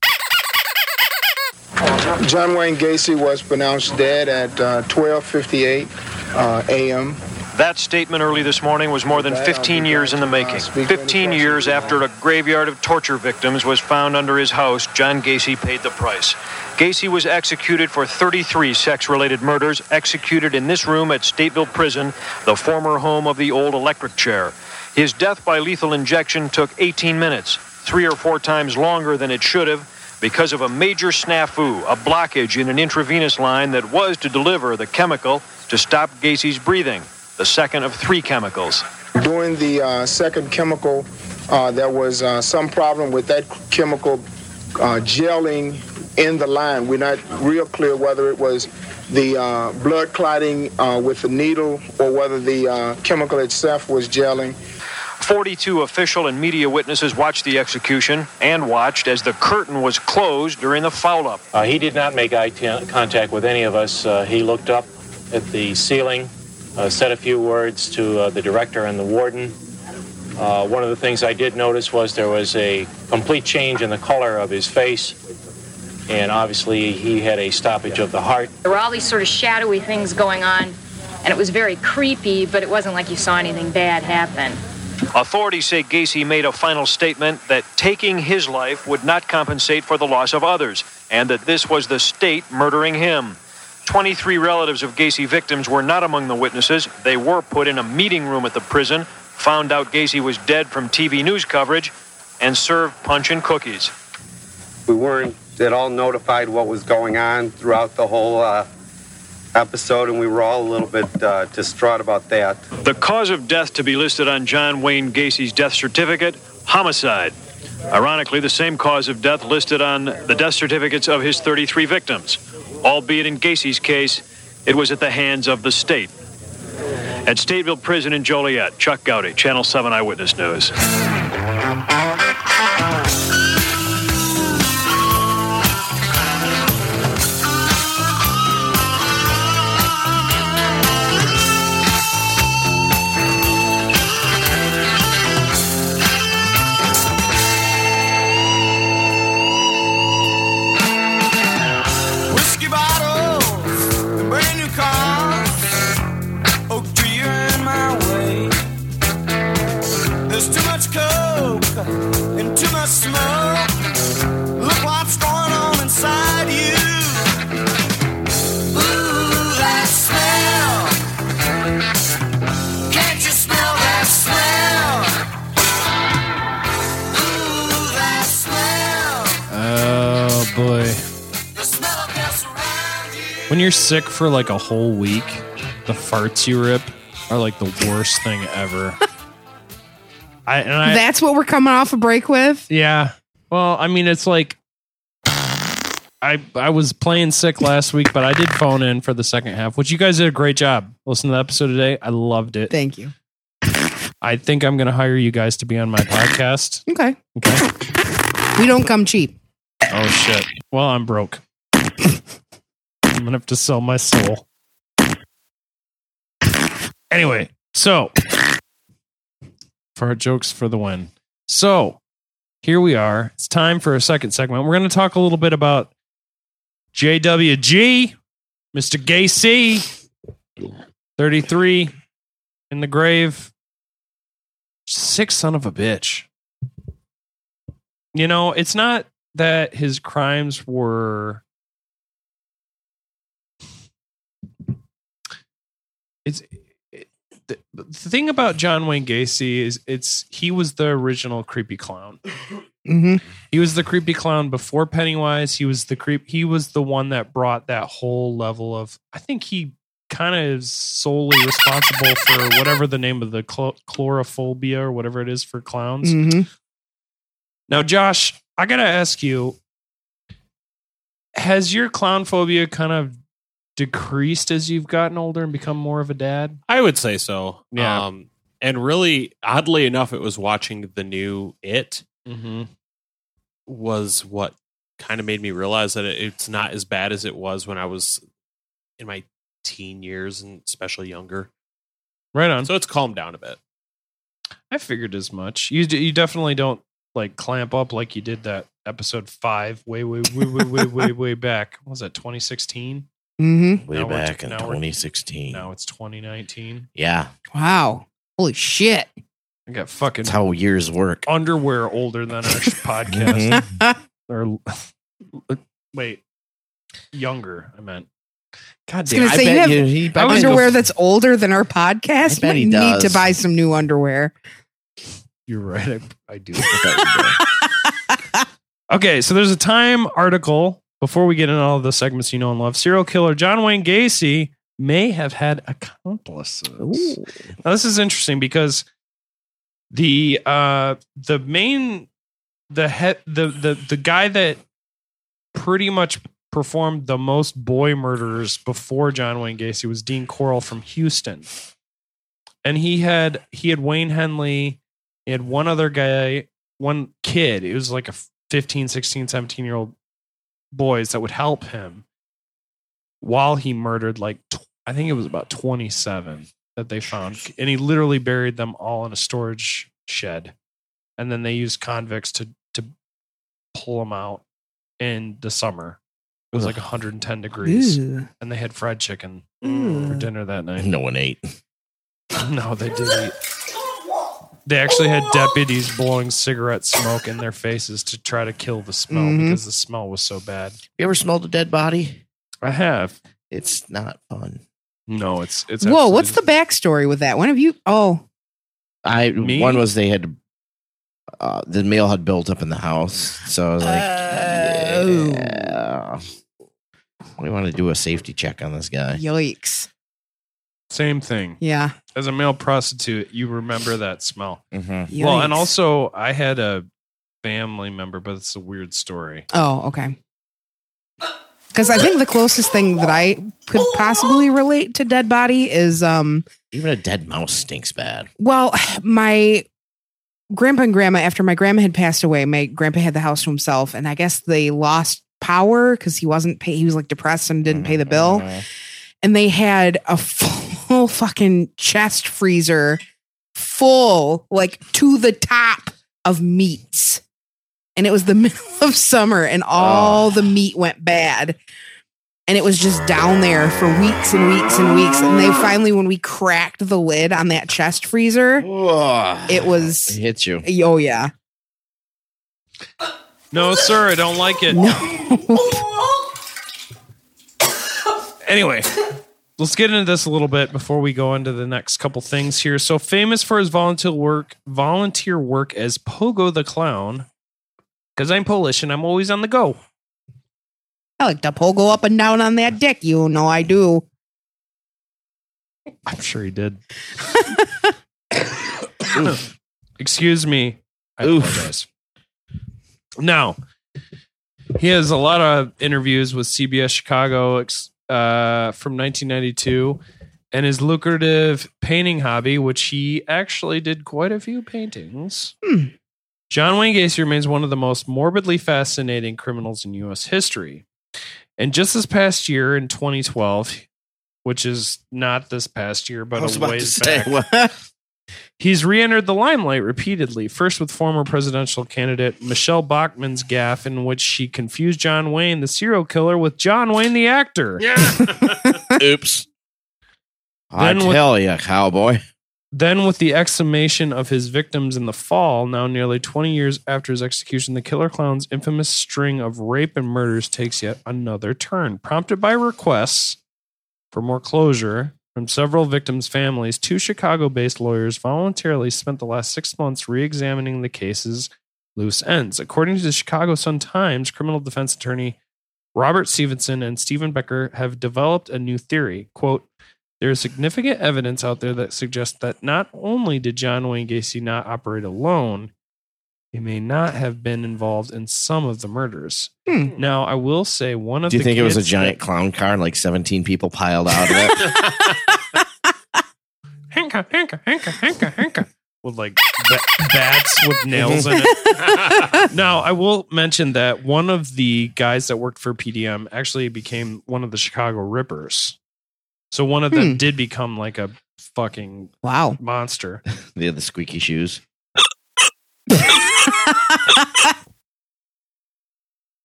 John Wayne Gacy was pronounced dead at 12:58 a.m. That statement early this morning was more than 15 years in the making. 15 years after a graveyard of torture victims was found under his house, John Gacy paid the price. Gacy was executed for 33 sex-related murders, executed in this room at Stateville Prison, the former home of the old electric chair. His death by lethal injection took 18 minutes, 3 or 4 times longer than it should have, because of a major snafu, a blockage in an intravenous line that was to deliver the chemical to stop Gacy's breathing. The second of 3 chemicals. During the second chemical, there was some problem with that chemical gelling in the line. We're not real clear whether it was the blood clotting with the needle or whether the chemical itself was gelling. 42 official and media witnesses watched the execution and watched as the curtain was closed during the foul-up. He did not make eye contact with any of us. He looked up at the ceiling. Said a few words to the director and the warden. One of the things I did notice was there was a complete change in the color of his face, and obviously he had a stoppage of the heart. There were all these sort of shadowy things going on, and it was very creepy, but it wasn't like you saw anything bad happen. Authorities say Gacy made a final statement that taking his life would not compensate for the loss of others, and that this was the state murdering him. 23 relatives of Gacy victims were not among the witnesses. They were put in a meeting room at the prison, found out Gacy was dead from TV news coverage, and served punch and cookies. We weren't at all notified what was going on throughout the whole episode, and we were all a little bit distraught about that. The cause of death to be listed on John Wayne Gacy's death certificate, homicide. Ironically, the same cause of death listed on the death certificates of his 33 victims. Albeit in Gacy's case, it was at the hands of the state. At Stateville Prison in Joliet, Chuck Gowdy, Channel 7 Eyewitness News. When you're sick for like a whole week, the farts you rip are like the worst thing ever. That's what we're coming off a break with? Yeah. Well, I mean, it's like I was playing sick last week, but I did phone in for the second half, which you guys did a great job. Listen to the episode today. I loved it. Thank you. I think I'm going to hire you guys to be on my podcast. Okay. We don't come cheap. Oh, shit. Well, I'm broke. I'm going to have to sell my soul. Anyway, so fart jokes for the win. So here we are. It's time for a second segment. We're going to talk a little bit about JWG, Mr. Gacy, 33 in the grave. Sick son of a bitch. You know, it's not that his crimes were... The thing about John Wayne Gacy is he was the original creepy clown. Mm-hmm. He was the creepy clown before Pennywise. He was the one that brought that whole level of. I think he kind of is solely responsible for whatever the name of the chlorophobia or whatever it is for clowns. Mm-hmm. Now, Josh, I got to ask you, has your clown phobia kind of decreased as you've gotten older and become more of a dad? I would say so. Yeah. And really, oddly enough, it was watching the new It mm-hmm. was what kind of made me realize that it's not as bad as it was when I was in my teen years and especially younger. Right on. So it's calmed down a bit. I figured as much. You definitely don't like clamp up like you did that episode 5 way back. What was that, 2016? Mm-hmm. Way back in 2016. Now it's 2019. Yeah. Wow. Holy shit. I got fucking... That's how years work. Underwear older than our podcast. Mm-hmm. Or wait. Younger, I meant. God damn. I bet you have underwear that's older than our podcast? I bet he does. Need to buy some new underwear. You're right. I do. Okay, so there's a Time article. Before we get into all the segments you know and love, serial killer John Wayne Gacy may have had accomplices. Ooh. Now, this is interesting because the guy that pretty much performed the most boy murders before John Wayne Gacy was Dean Corll from Houston, and he had Wayne Henley, he had one other guy, one kid. It was like a 15, 16, 17-year-old boys that would help him while he murdered like I think it was about 27 that they found, and he literally buried them all in a storage shed, and then they used convicts to pull them out in the summer. It was like 110 degrees. Ew. And they had fried chicken for dinner that night. No one ate. No, they didn't eat. They actually had deputies blowing cigarette smoke in their faces to try to kill the smell because the smell was so bad. You ever smelled a dead body? I have. It's not fun. No, it's. Whoa! What's the backstory with that? One of you? Oh, One was they had the mail had built up in the house, so I was like, yeah. We want to do a safety check on this guy. Yikes. Same thing. Yeah. As a male prostitute, you remember that smell. Mm-hmm. Well, and also I had a family member, but it's a weird story. Oh, okay. Because I think the closest thing that I could possibly relate to dead body is... Even a dead mouse stinks bad. Well, my grandpa and grandma, after my grandma had passed away, my grandpa had the house to himself, and I guess they lost power because he wasn't paying. He was like depressed and didn't pay the bill. And they had a full fucking chest freezer full, like to the top of meats. And it was the middle of summer and all the meat went bad. And it was just down there for weeks and weeks and weeks. And they finally, when we cracked the lid on that chest freezer, it hit you. Oh, yeah. No, sir. I don't like it. No. Anyway, let's get into this a little bit before we go into the next couple things here. So, famous for his volunteer work as Pogo the Clown, because I'm Polish and I'm always on the go. I like to pogo up and down on that dick. You know I do. I'm sure he did. Excuse me. I apologize. Now, he has a lot of interviews with CBS Chicago from 1992, and his lucrative painting hobby, which he actually did quite a few paintings. John Wayne Gacy remains one of the most morbidly fascinating criminals in U.S. history. And just this past year in 2012, which is not this past year, but a ways back, he's re-entered the limelight repeatedly, first with former presidential candidate Michelle Bachmann's gaffe in which she confused John Wayne, the serial killer, with John Wayne, the actor. Yeah. Oops. I tell you, cowboy. Then with the exhumation of his victims in the fall, now nearly 20 years after his execution, the Killer Clown's infamous string of rape and murders takes yet another turn, prompted by requests for more closure from several victims' families. Two Chicago-based lawyers voluntarily spent the last 6 months re-examining the case's loose ends. According to the Chicago Sun-Times, criminal defense attorney Robert Stevenson and Stephen Becker have developed a new theory. Quote, There is significant evidence out there that suggests that not only did John Wayne Gacy not operate alone, he may not have been involved in some of the murders. Hmm. Now, I will say one of the Do you think it was a giant clown car and like 17 people piled out of it? Hanka. With like bats with nails in it. Now, I will mention that one of the guys that worked for PDM actually became one of the Chicago Rippers. So one of them did become like a fucking monster. They had the squeaky shoes.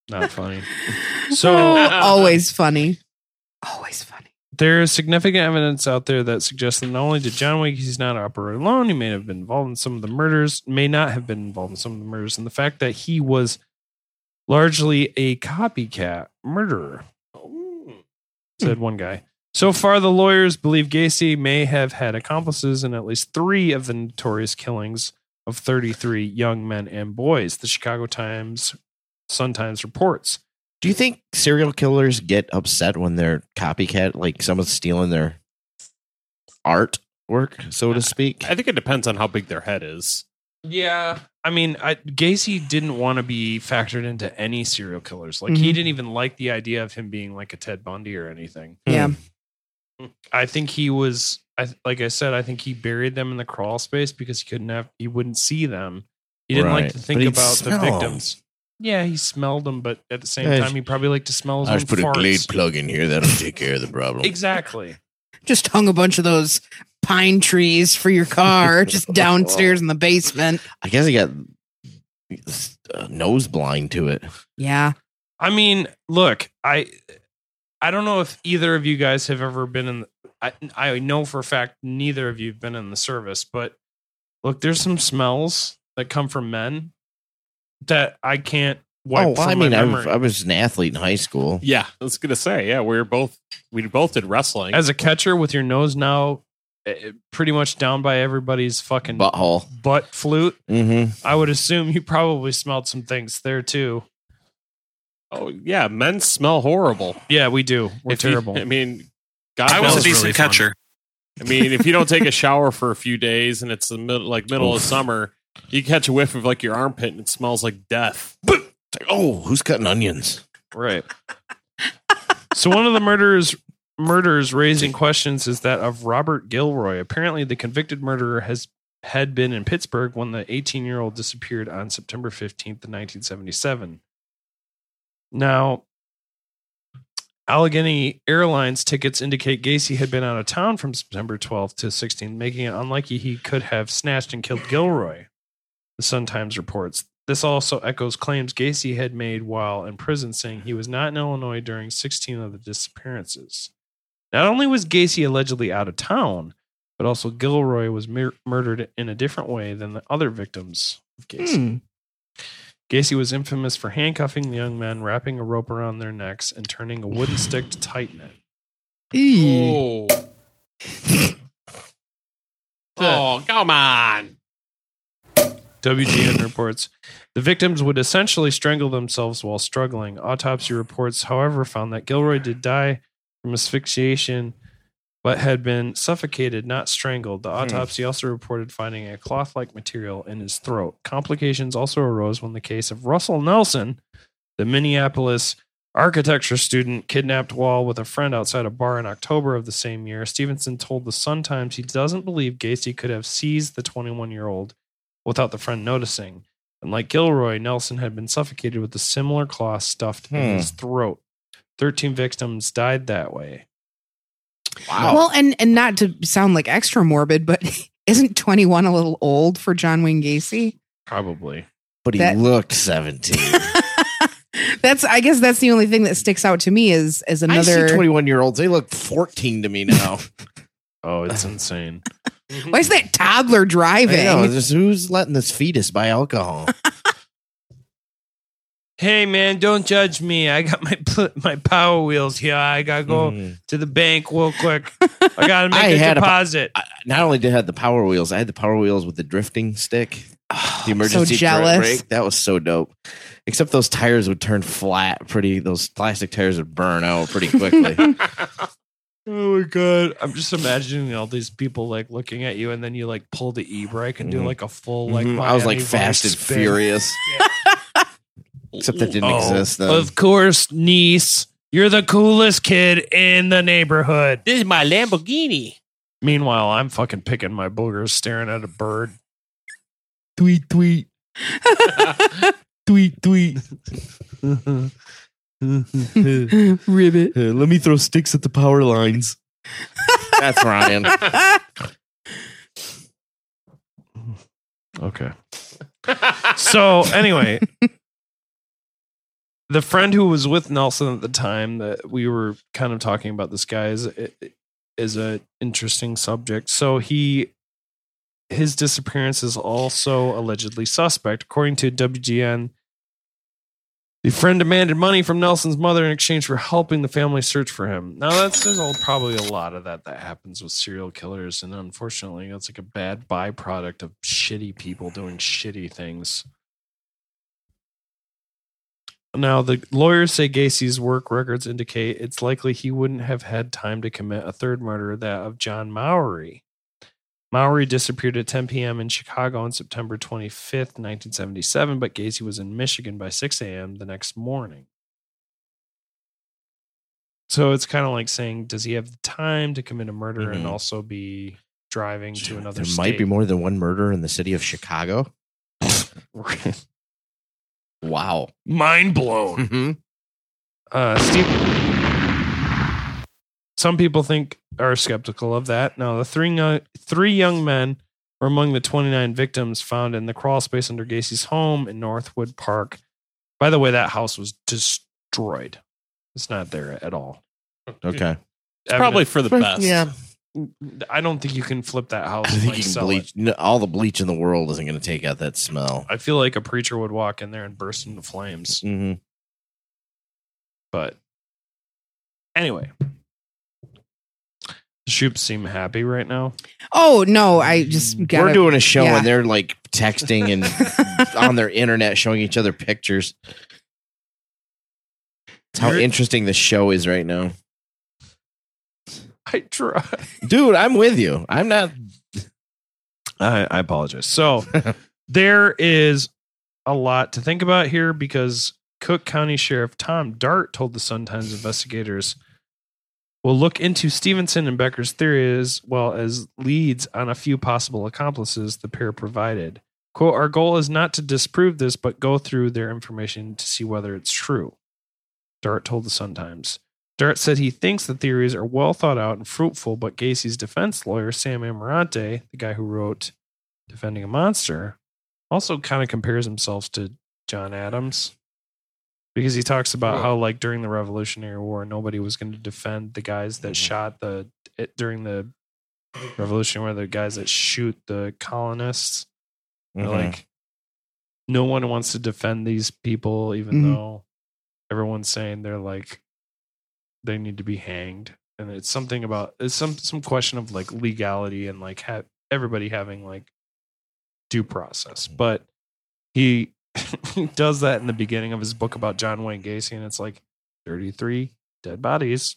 Not funny. So always funny. There is significant evidence out there that suggests that not only did John Wayne Gacy not operate alone, he may have been involved in some of the murders, may not have been involved in some of the murders, and the fact that he was largely a copycat murderer, said one guy. So far, the lawyers believe Gacy may have had accomplices in at least three of the notorious killings of 33 young men and boys, the Chicago Sun-Times reports. Do you think serial killers get upset when they're copycat, like someone's stealing their artwork, so to speak? I think it depends on how big their head is. Yeah. I mean, Gacy didn't want to be factored into any serial killers. Like, he didn't even like the idea of him being like a Ted Bundy or anything. Yeah. I think he was, like I said, I think he buried them in the crawl space because he wouldn't see them. He didn't like to think about the victims. Yeah, he smelled them, but at the same time, he probably liked to smell his own farts. I just put a Glade plug in here. That'll take care of the problem. Exactly. Just hung a bunch of those pine trees for your car just downstairs in the basement. I guess he got a nose blind to it. Yeah. I mean, look, I don't know if either of you guys have ever been in... I know for a fact neither of you have been in the service, but look, there's some smells that come from men that I can't wipe from my memory. I was an athlete in high school. Yeah, I was going to say, we both did wrestling. As a catcher with your nose now pretty much down by everybody's fucking butthole, butt flute, I would assume you probably smelled some things there too. Oh, yeah, men smell horrible. Yeah, we do. We're terrible. God, I was a decent catcher. I mean, if you don't take a shower for a few days and it's the middle of summer... You catch a whiff of like your armpit and it smells like death. Who's cutting onions? Right. So one of the murders raising questions is that of Robert Gilroy. Apparently the convicted murderer had been in Pittsburgh when the 18-year-old disappeared on September 15th, 1977. Now, Allegheny Airlines tickets indicate Gacy had been out of town from September 12th to 16th, making it unlikely he could have snatched and killed Gilroy. The Sun-Times reports. This also echoes claims Gacy had made while in prison, saying he was not in Illinois during 16 of the disappearances. Not only was Gacy allegedly out of town, but also Gilroy was murdered in a different way than the other victims of Gacy. Gacy was infamous for handcuffing the young men, wrapping a rope around their necks, and turning a wooden stick to tighten it. Oh, come on. WGN reports the victims would essentially strangle themselves while struggling. Autopsy reports, however, found that Gilroy did die from asphyxiation, but had been suffocated, not strangled. The autopsy also reported finding a cloth-like material in his throat. Complications also arose when the case of Russell Nelson, the Minneapolis architecture student, kidnapped while with a friend outside a bar in October of the same year. Stevenson told the Sun-Times he doesn't believe Gacy could have seized the 21-year-old without the friend noticing. And like Gilroy, Nelson had been suffocated with a similar cloth stuffed in his throat. 13 victims died that way. Wow. Well, and not to sound like extra morbid, but isn't 21 a little old for John Wayne Gacy? Probably. But he looked 17. I guess that's the only thing that sticks out to me is another. I see 21-year-olds. They look 14 to me now. Oh, it's insane. Why is that toddler driving? I know, who's letting this fetus buy alcohol? Hey, man, don't judge me. I got my Power Wheels here. I got to go to the bank real quick. I got to make a deposit. Not only did I have the Power Wheels, I had the Power Wheels with the drifting stick. Oh, the emergency brake. That was so dope. Except those tires would turn flat. Those plastic tires would burn out pretty quickly. Oh my God. I'm just imagining all these people like looking at you and then you like pull the e-brake and do like a full like. I was like Fast and Furious. Yeah. Except that didn't exist though. Of course, niece. You're the coolest kid in the neighborhood. This is my Lamborghini. Meanwhile, I'm fucking picking my boogers, staring at a bird. Tweet, tweet. Tweet, tweet. Ribbit. Let me throw sticks at the power lines. That's Ryan. Okay. So, anyway, the friend who was with Nelson at the time that we were kind of talking about, this guy is an interesting subject. So his disappearance is also allegedly suspect. According to WGN, the friend demanded money from Nelson's mother in exchange for helping the family search for him. Now, there's probably a lot of that happens with serial killers, and unfortunately, that's like a bad byproduct of shitty people doing shitty things. Now, the lawyers say Gacy's work records indicate it's likely he wouldn't have had time to commit a third murder, that of John Mowry. Mowry disappeared at 10 p.m. in Chicago on September 25th, 1977, but Gacy was in Michigan by 6 a.m. the next morning. So it's kind of like saying, does he have the time to commit a murder and also be driving to another state? There might be more than one murder in the city of Chicago. Wow. Mind blown. Some people are skeptical of that. Now, the three young men were among the 29 victims found in the crawl space under Gacy's home in Northwood Park. By the way, that house was destroyed. It's not there at all. Okay. It's probably for the best. Yeah. I don't think you can flip that house. I think you can bleach. No, all the bleach in the world isn't going to take out that smell. I feel like a preacher would walk in there and burst into flames. Mm-hmm. But anyway. Shoops seem happy right now. Oh no, I just got we're doing a show and they're like texting and on their internet showing each other pictures. It's how interesting the show is right now. I try. Dude, I'm with you. I'm not. I apologize. So there is a lot to think about here because Cook County Sheriff Tom Dart told the Sun-Times investigators, we'll look into Stevenson and Becker's theory as well as leads on a few possible accomplices the pair provided. Quote, our goal is not to disprove this, but go through their information to see whether it's true, Dart told the Sun-Times. Dart said he thinks the theories are well thought out and fruitful, but Gacy's defense lawyer, Sam Amirante, the guy who wrote Defending a Monster, also kind of compares himself to John Adams. Because he talks about how, like, during the Revolutionary War, nobody was going to defend the guys that shot during the Revolutionary War, the guys that shoot the colonists. Like, no one wants to defend these people, even though everyone's saying they're like, they need to be hanged. And it's something about, it's some question of like legality and like everybody having like due process. But he does that in the beginning of his book about John Wayne Gacy, and it's like 33 dead bodies.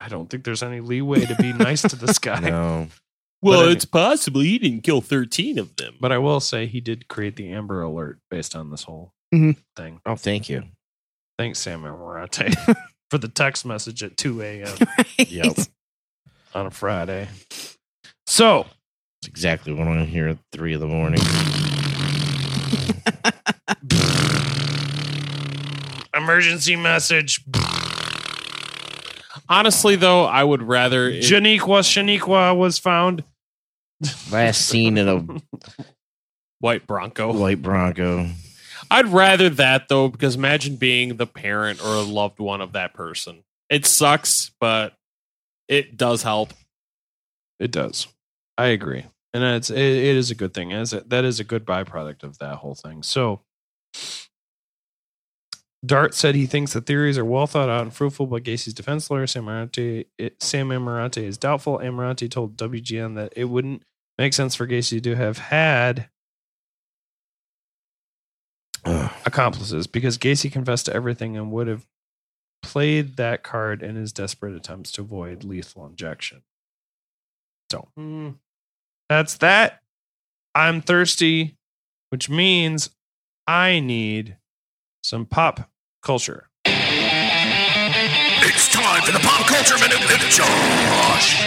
I don't think there's any leeway to be nice to this guy. No. Well, it's possible he didn't kill 13 of them. But I will say he did create the Amber Alert based on this whole thing. Oh, thank you. Thanks, Sam Amirante, for the text message at 2 a.m. Right. Yep. On a Friday. So. That's exactly what I'm going to hear at 3 in the morning. Emergency message. Honestly, though, I would rather Shaniqua was found last seen in a white Bronco. I'd rather that, though, because imagine being the parent or a loved one of that person. It sucks, but it does help. It does. I agree. And it is a good thing. That is a good byproduct of that whole thing. So Dart said he thinks the theories are well thought out and fruitful, but Gacy's defense lawyer, Sam Amirante, is doubtful. Amirante told WGN that it wouldn't make sense for Gacy to have had accomplices because Gacy confessed to everything and would have played that card in his desperate attempts to avoid lethal injection. So that's that. I'm thirsty, which means I need some pop culture. It's time for the Pop Culture Minute with Josh.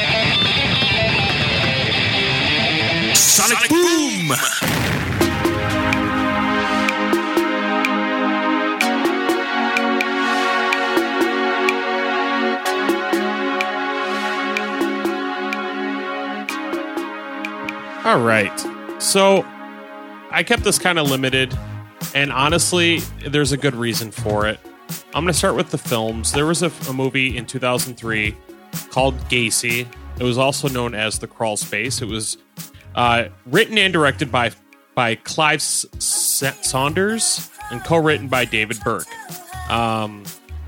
Sonic Boom! All right. So I kept this kind of limited, and honestly, there's a good reason for it. I'm going to start with the films. There was a movie in 2003 called Gacy. It was also known as The Crawl Space. It was written and directed by Clive Saunders and co-written by David Burke.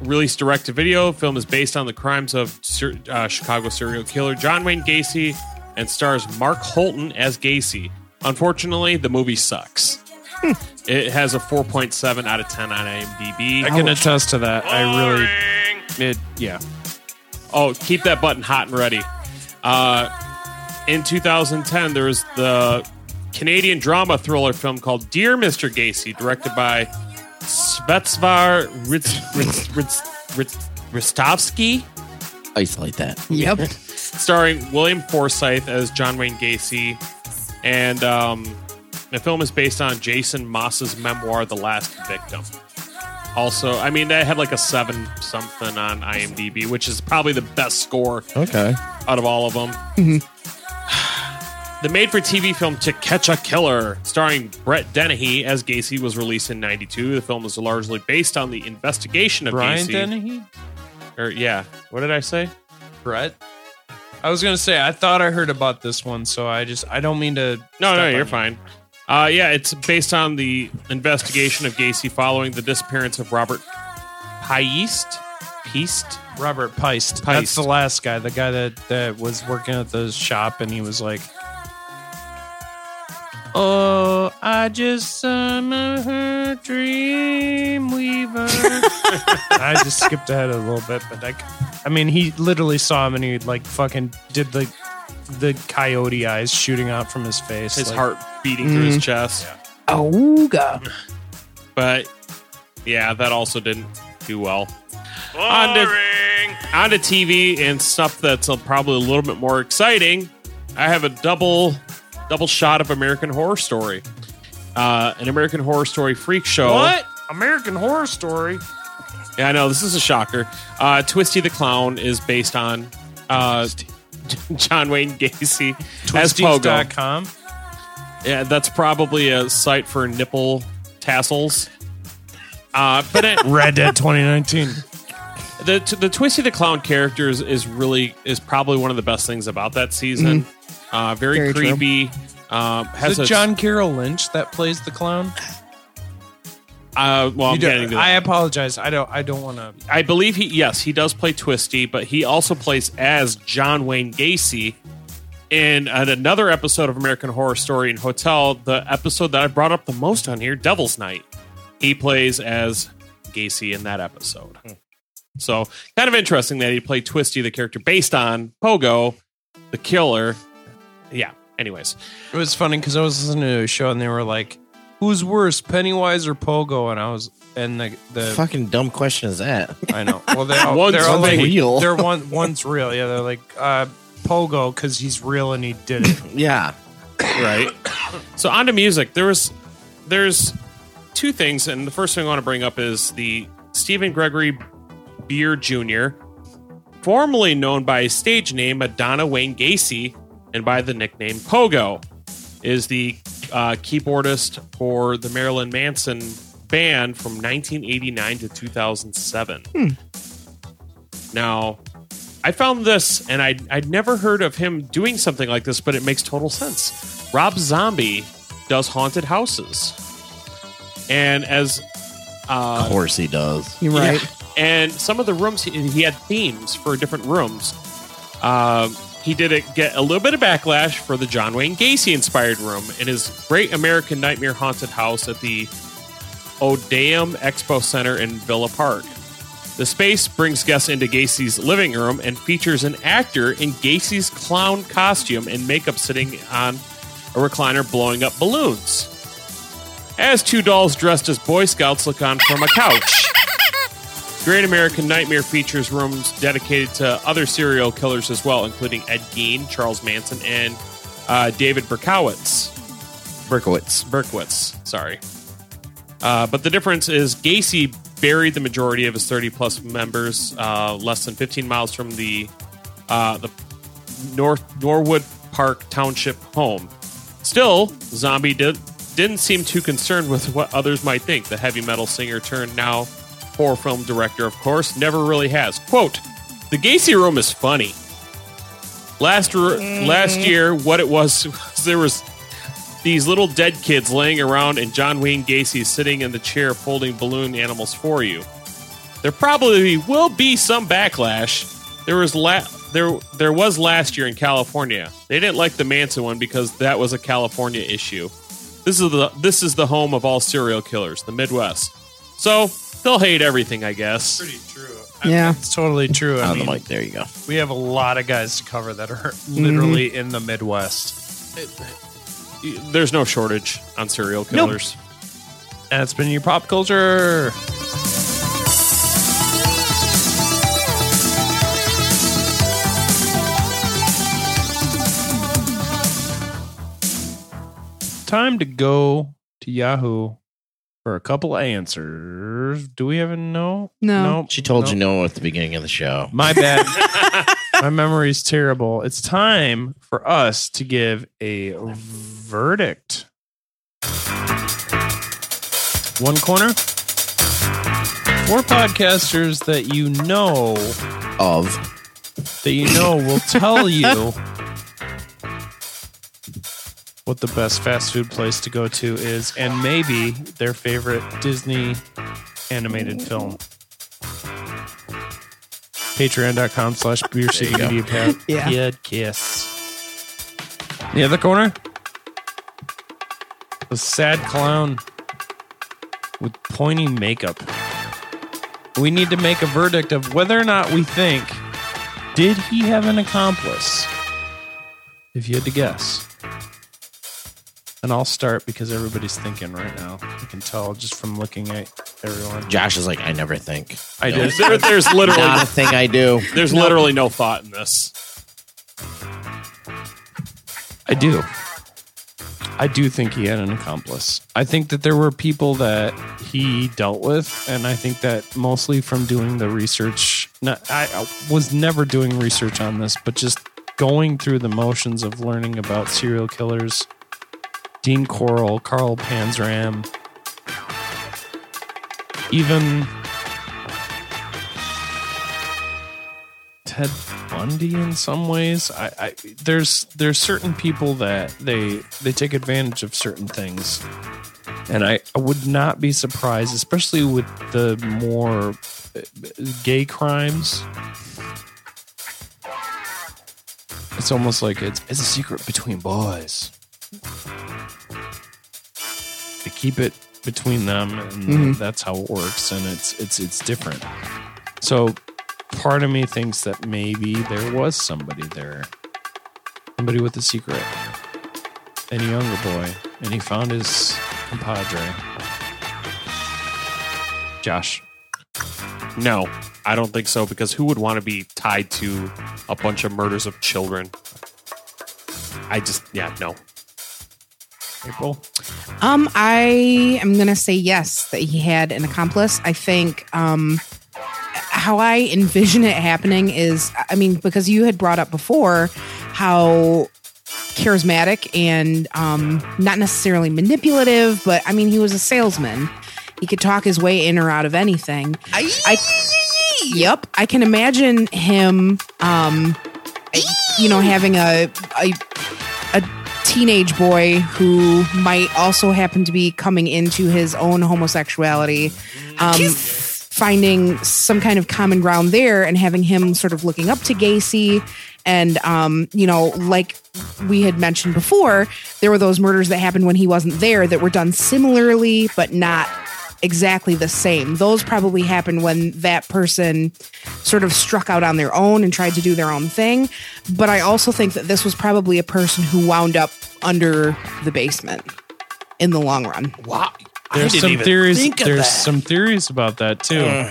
Released direct-to-video. Film is based on the crimes of Chicago serial killer John Wayne Gacy, and stars Mark Holton as Gacy. Unfortunately, the movie sucks. It has a 4.7 out of 10 on IMDb. I can attest to that. Yeah. Oh, keep that button hot and ready. In 2010, there was the Canadian drama thriller film called Dear Mr. Gacy, directed by Svetozar Ristovsky. Isolate that. Yep. Starring William Forsythe as John Wayne Gacy. And the film is based on Jason Moss's memoir, The Last Victim. Also, I mean, that had like a 7-something on IMDb, which is probably the best score out of all of them. The made-for-TV film To Catch a Killer, starring Brett Dennehy as Gacy, was released in 1992. The film is largely based on the investigation of Gacy. Brian Dennehy? Yeah. What did I say? Brett? I was going to say, I thought I heard about this one, so I don't mean to... No, you're fine. It's based on the investigation of Gacy following the disappearance of Robert Piest. Robert Piest. That's the last guy, the guy that was working at the shop, and he was like, "Oh, I just summoned her dream weaver." I just skipped ahead a little bit, but I mean, he literally saw him and he like fucking did the coyote eyes shooting out from his face. His heart beating through his chest. Yeah. Ooga. But yeah, that also didn't do well. On to TV and stuff that's probably a little bit more exciting. I have a double shot of American Horror Story. An American Horror Story freak show. What? American Horror Story? Yeah, I know. This is a shocker. Twisty the Clown is based on John Wayne Gacy as Pogo.com. Yeah, that's probably a site for nipple tassels. But Red Dead 2019. The Twisty the Clown character is probably one of the best things about that season. Mm-hmm. Very creepy. Has is it John Carroll Lynch that plays the clown? I'm getting to that. I apologize. I don't want to. I believe he does play Twisty, but he also plays as John Wayne Gacy in another episode of American Horror Story and Hotel. The episode that I brought up the most on here, Devil's Night. He plays as Gacy in that episode. So kind of interesting that he played Twisty, the character based on Pogo, the killer. Yeah. Anyways, it was funny because I was listening to a show and they were like, "Who's worse, Pennywise or Pogo?" And I was, the fucking dumb question is that? I know. Well, they're all real. One's real. Yeah, they're like Pogo because he's real and he did it. Yeah, right. So on to music. There's two things, and the first thing I want to bring up is the Stephen Gregory Beer Jr., formerly known by his stage name Adonna Wayne Gacy, and by the nickname Pogo, is the keyboardist for the Marilyn Manson band from 1989 to 2007. Now, I found this, and I'd never heard of him doing something like this, but it makes total sense. Rob Zombie does haunted houses. And as... of course he does. You're right. Yeah, and some of the rooms, he had themes for different rooms. He did get a little bit of backlash for the John Wayne Gacy-inspired room in his Great American Nightmare haunted house at the Odeum Expo Center in Villa Park. The space brings guests into Gacy's living room and features an actor in Gacy's clown costume and makeup sitting on a recliner blowing up balloons. As two dolls dressed as Boy Scouts look on from a couch. Great American Nightmare features rooms dedicated to other serial killers as well, including Ed Gein, Charles Manson, and David Berkowitz. Sorry. But the difference is Gacy buried the majority of his 30-plus members less than 15 miles from the Norwood Park Township home. Still, Zombie didn't seem too concerned with what others might think. The heavy metal singer turned now horror film director, of course, never really has. Quote, the Gacy room is funny. Last year, what it was there was these little dead kids laying around and John Wayne Gacy sitting in the chair folding balloon animals for you. There probably will be some backlash. There was last year in California. They didn't like the Manson one because that was a California issue. This is the home of all serial killers, the Midwest. So they'll hate everything, I guess. Pretty true. I mean, it's totally true. I mean, there you go. We have a lot of guys to cover that are literally in the Midwest. There's no shortage on serial killers. Nope. And it's been your pop culture. Time to go to Yahoo for a couple of answers. Do we even know? No. She told you no at the beginning of the show. My bad. My memory's terrible. It's time for us to give a verdict. One corner. Four podcasters that you know of. That you know will tell you what the best fast food place to go to is, and maybe their favorite Disney animated film. Patreon.com/BeerCityMediaPod. Kiss. The other corner, a sad clown with pointy makeup. We need to make a verdict of whether or not we think, did he have an accomplice? If you had to guess. And I'll start because everybody's thinking right now. I can tell just from looking at everyone. Josh is like, I never think. I do. There's literally not a thing I do. There's literally no thought in this. I do think he had an accomplice. I think that there were people that he dealt with, and I think that mostly from doing the research. I was never doing research on this, but just going through the motions of learning about serial killers. Dean Corll, Carl Panzram, even Ted Bundy in some ways. There's certain people that they take advantage of certain things. And I would not be surprised, especially with the more gay crimes. It's almost like it's a secret between boys. They keep it between them, and that's how it works, and it's different. So part of me thinks that maybe there was somebody there, somebody with a secret, and a younger boy, and he found his compadre. Josh? No, I don't think so, because who would want to be tied to a bunch of murders of children? No. April? I am going to say yes, that he had an accomplice. I think how I envision it happening is, because you had brought up before how charismatic and not necessarily manipulative, but he was a salesman. He could talk his way in or out of anything. I can imagine him, having a teenage boy who might also happen to be coming into his own homosexuality, finding some kind of common ground there, and having him sort of looking up to Gacy. And, like we had mentioned before, there were those murders that happened when he wasn't there that were done similarly, but not exactly the same. Those probably happened when that person sort of struck out on their own and tried to do their own thing. But I also think that this was probably a person who wound up under the basement in the long run. Wow. There's some theories about that too.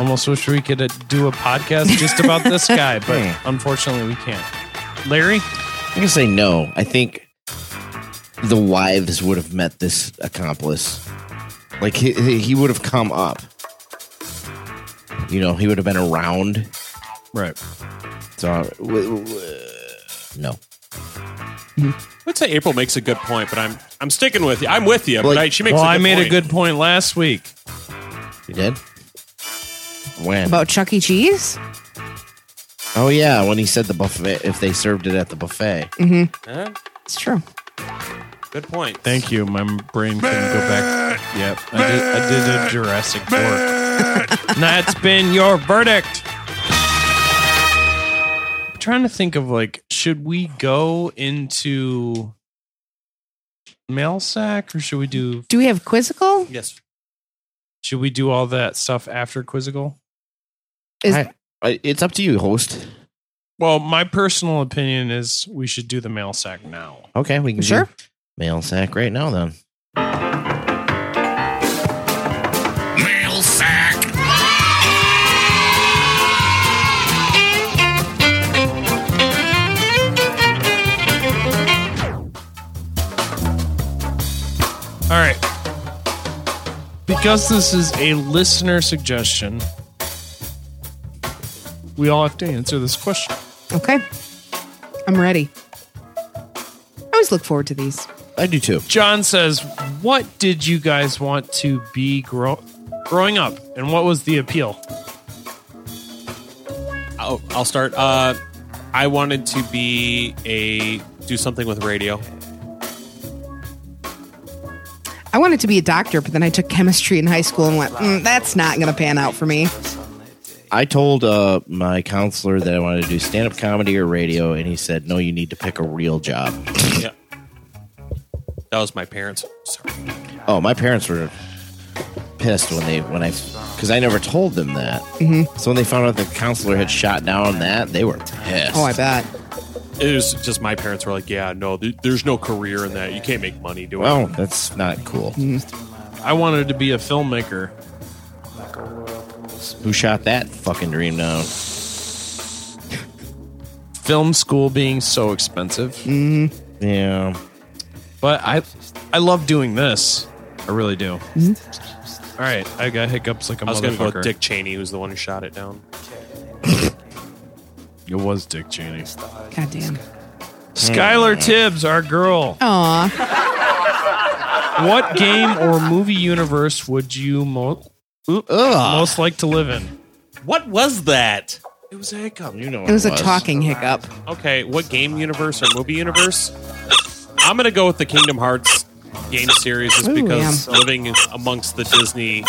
Almost wish we could do a podcast just about this guy, but unfortunately we can't. Larry? I'm going to say no. I think the wives would have met this accomplice. Like, he would have come up. You know, he would have been around. Right. So, no. I'd say April makes a good point, but I'm sticking with you. I'm with you, but she makes a good point. Well, I made a good point last week. You did? When? About Chuck E. Cheese? Oh, yeah, when he said the buffet, if they served it at the buffet. Mm-hmm. It's true. Good point. Thank you. My brain can go back. Yep. I did a Jurassic Park. That's been your verdict. I'm trying to think of, like, should we go into mail sack or should we do... Do we have Quizzical? Yes. Should we do all that stuff after Quizzical? It's up to you, host. Well, my personal opinion is we should do the mail sack now. Okay, we can sure. Do mail sack right now, then. Mail sack. All right. Because this is a listener suggestion, we all have to answer this question. Okay. I'm ready. I always look forward to these. I do too. John says, what did you guys want to be growing up? And what was the appeal? I'll start. I wanted to do something with radio. I wanted to be a doctor, but then I took chemistry in high school and went, that's not going to pan out for me. I told my counselor that I wanted to do stand-up comedy or radio, and he said, no, you need to pick a real job. Yeah. That was my parents. Sorry. Oh, my parents were pissed because I never told them that. Mm-hmm. So when they found out the counselor had shot down that, they were pissed. Oh, I bet. It was just my parents were like, yeah, no, there's no career in that. You can't make money doing it. Oh, that's not cool. Mm-hmm. I wanted to be a filmmaker. Who shot that fucking dream down? Film school being so expensive. Mm-hmm. Yeah. But I love doing this. I really do. Mm-hmm. All right. I got hiccups like a motherfucker. I was going to go with Dick Cheney, who's the one who shot it down. It was Dick Cheney. Goddamn. Skylar Tibbs, our girl. Aw. What game or movie universe would you most like to live in? What was that? It was a hiccup. You know it was a talking hiccup. Okay, what game universe or movie universe? I'm going to go with the Kingdom Hearts game series just because living amongst the Disney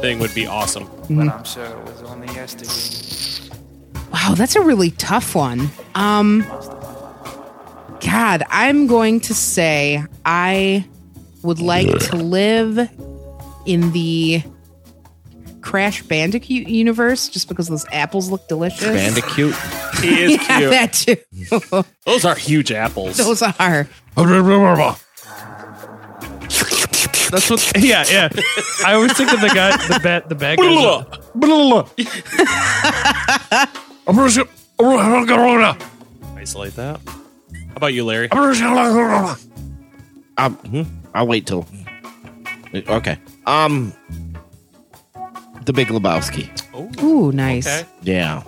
thing would be awesome. But I'm sure it was only yesterday. Wow, that's a really tough one. God, I'm going to say I would like to live in the Crash Bandicoot universe just because those apples look delicious. Bandicoot. He is cute. That too. Those are huge apples. Those are. That's what. Yeah. I always think of the guy, the bad guy. Isolate that. How about you, Larry? I'll wait till. Okay. The Big Lebowski. Ooh, nice. Okay. Yeah.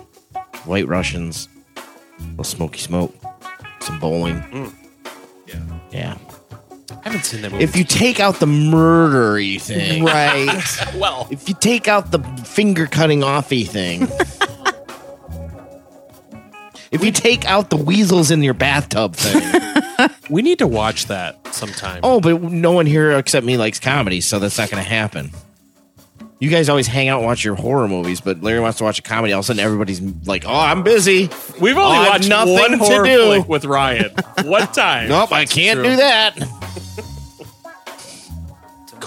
White Russians. A little Smoky Smoke. Some bowling. Mm. Yeah. I haven't seen that movie. If you take out the murder-y thing. Right. Well. If you take out the finger cutting off-y thing. If you take out the weasels in your bathtub thing. We need to watch that sometime. Oh, but no one here except me likes comedy, so that's not going to happen. You guys always hang out and watch your horror movies, but Larry wants to watch a comedy. All of a sudden, everybody's like, oh, I'm busy. We've only watched nothing one horror to do. Flick with Ryan. One time. Nope, I can't do that.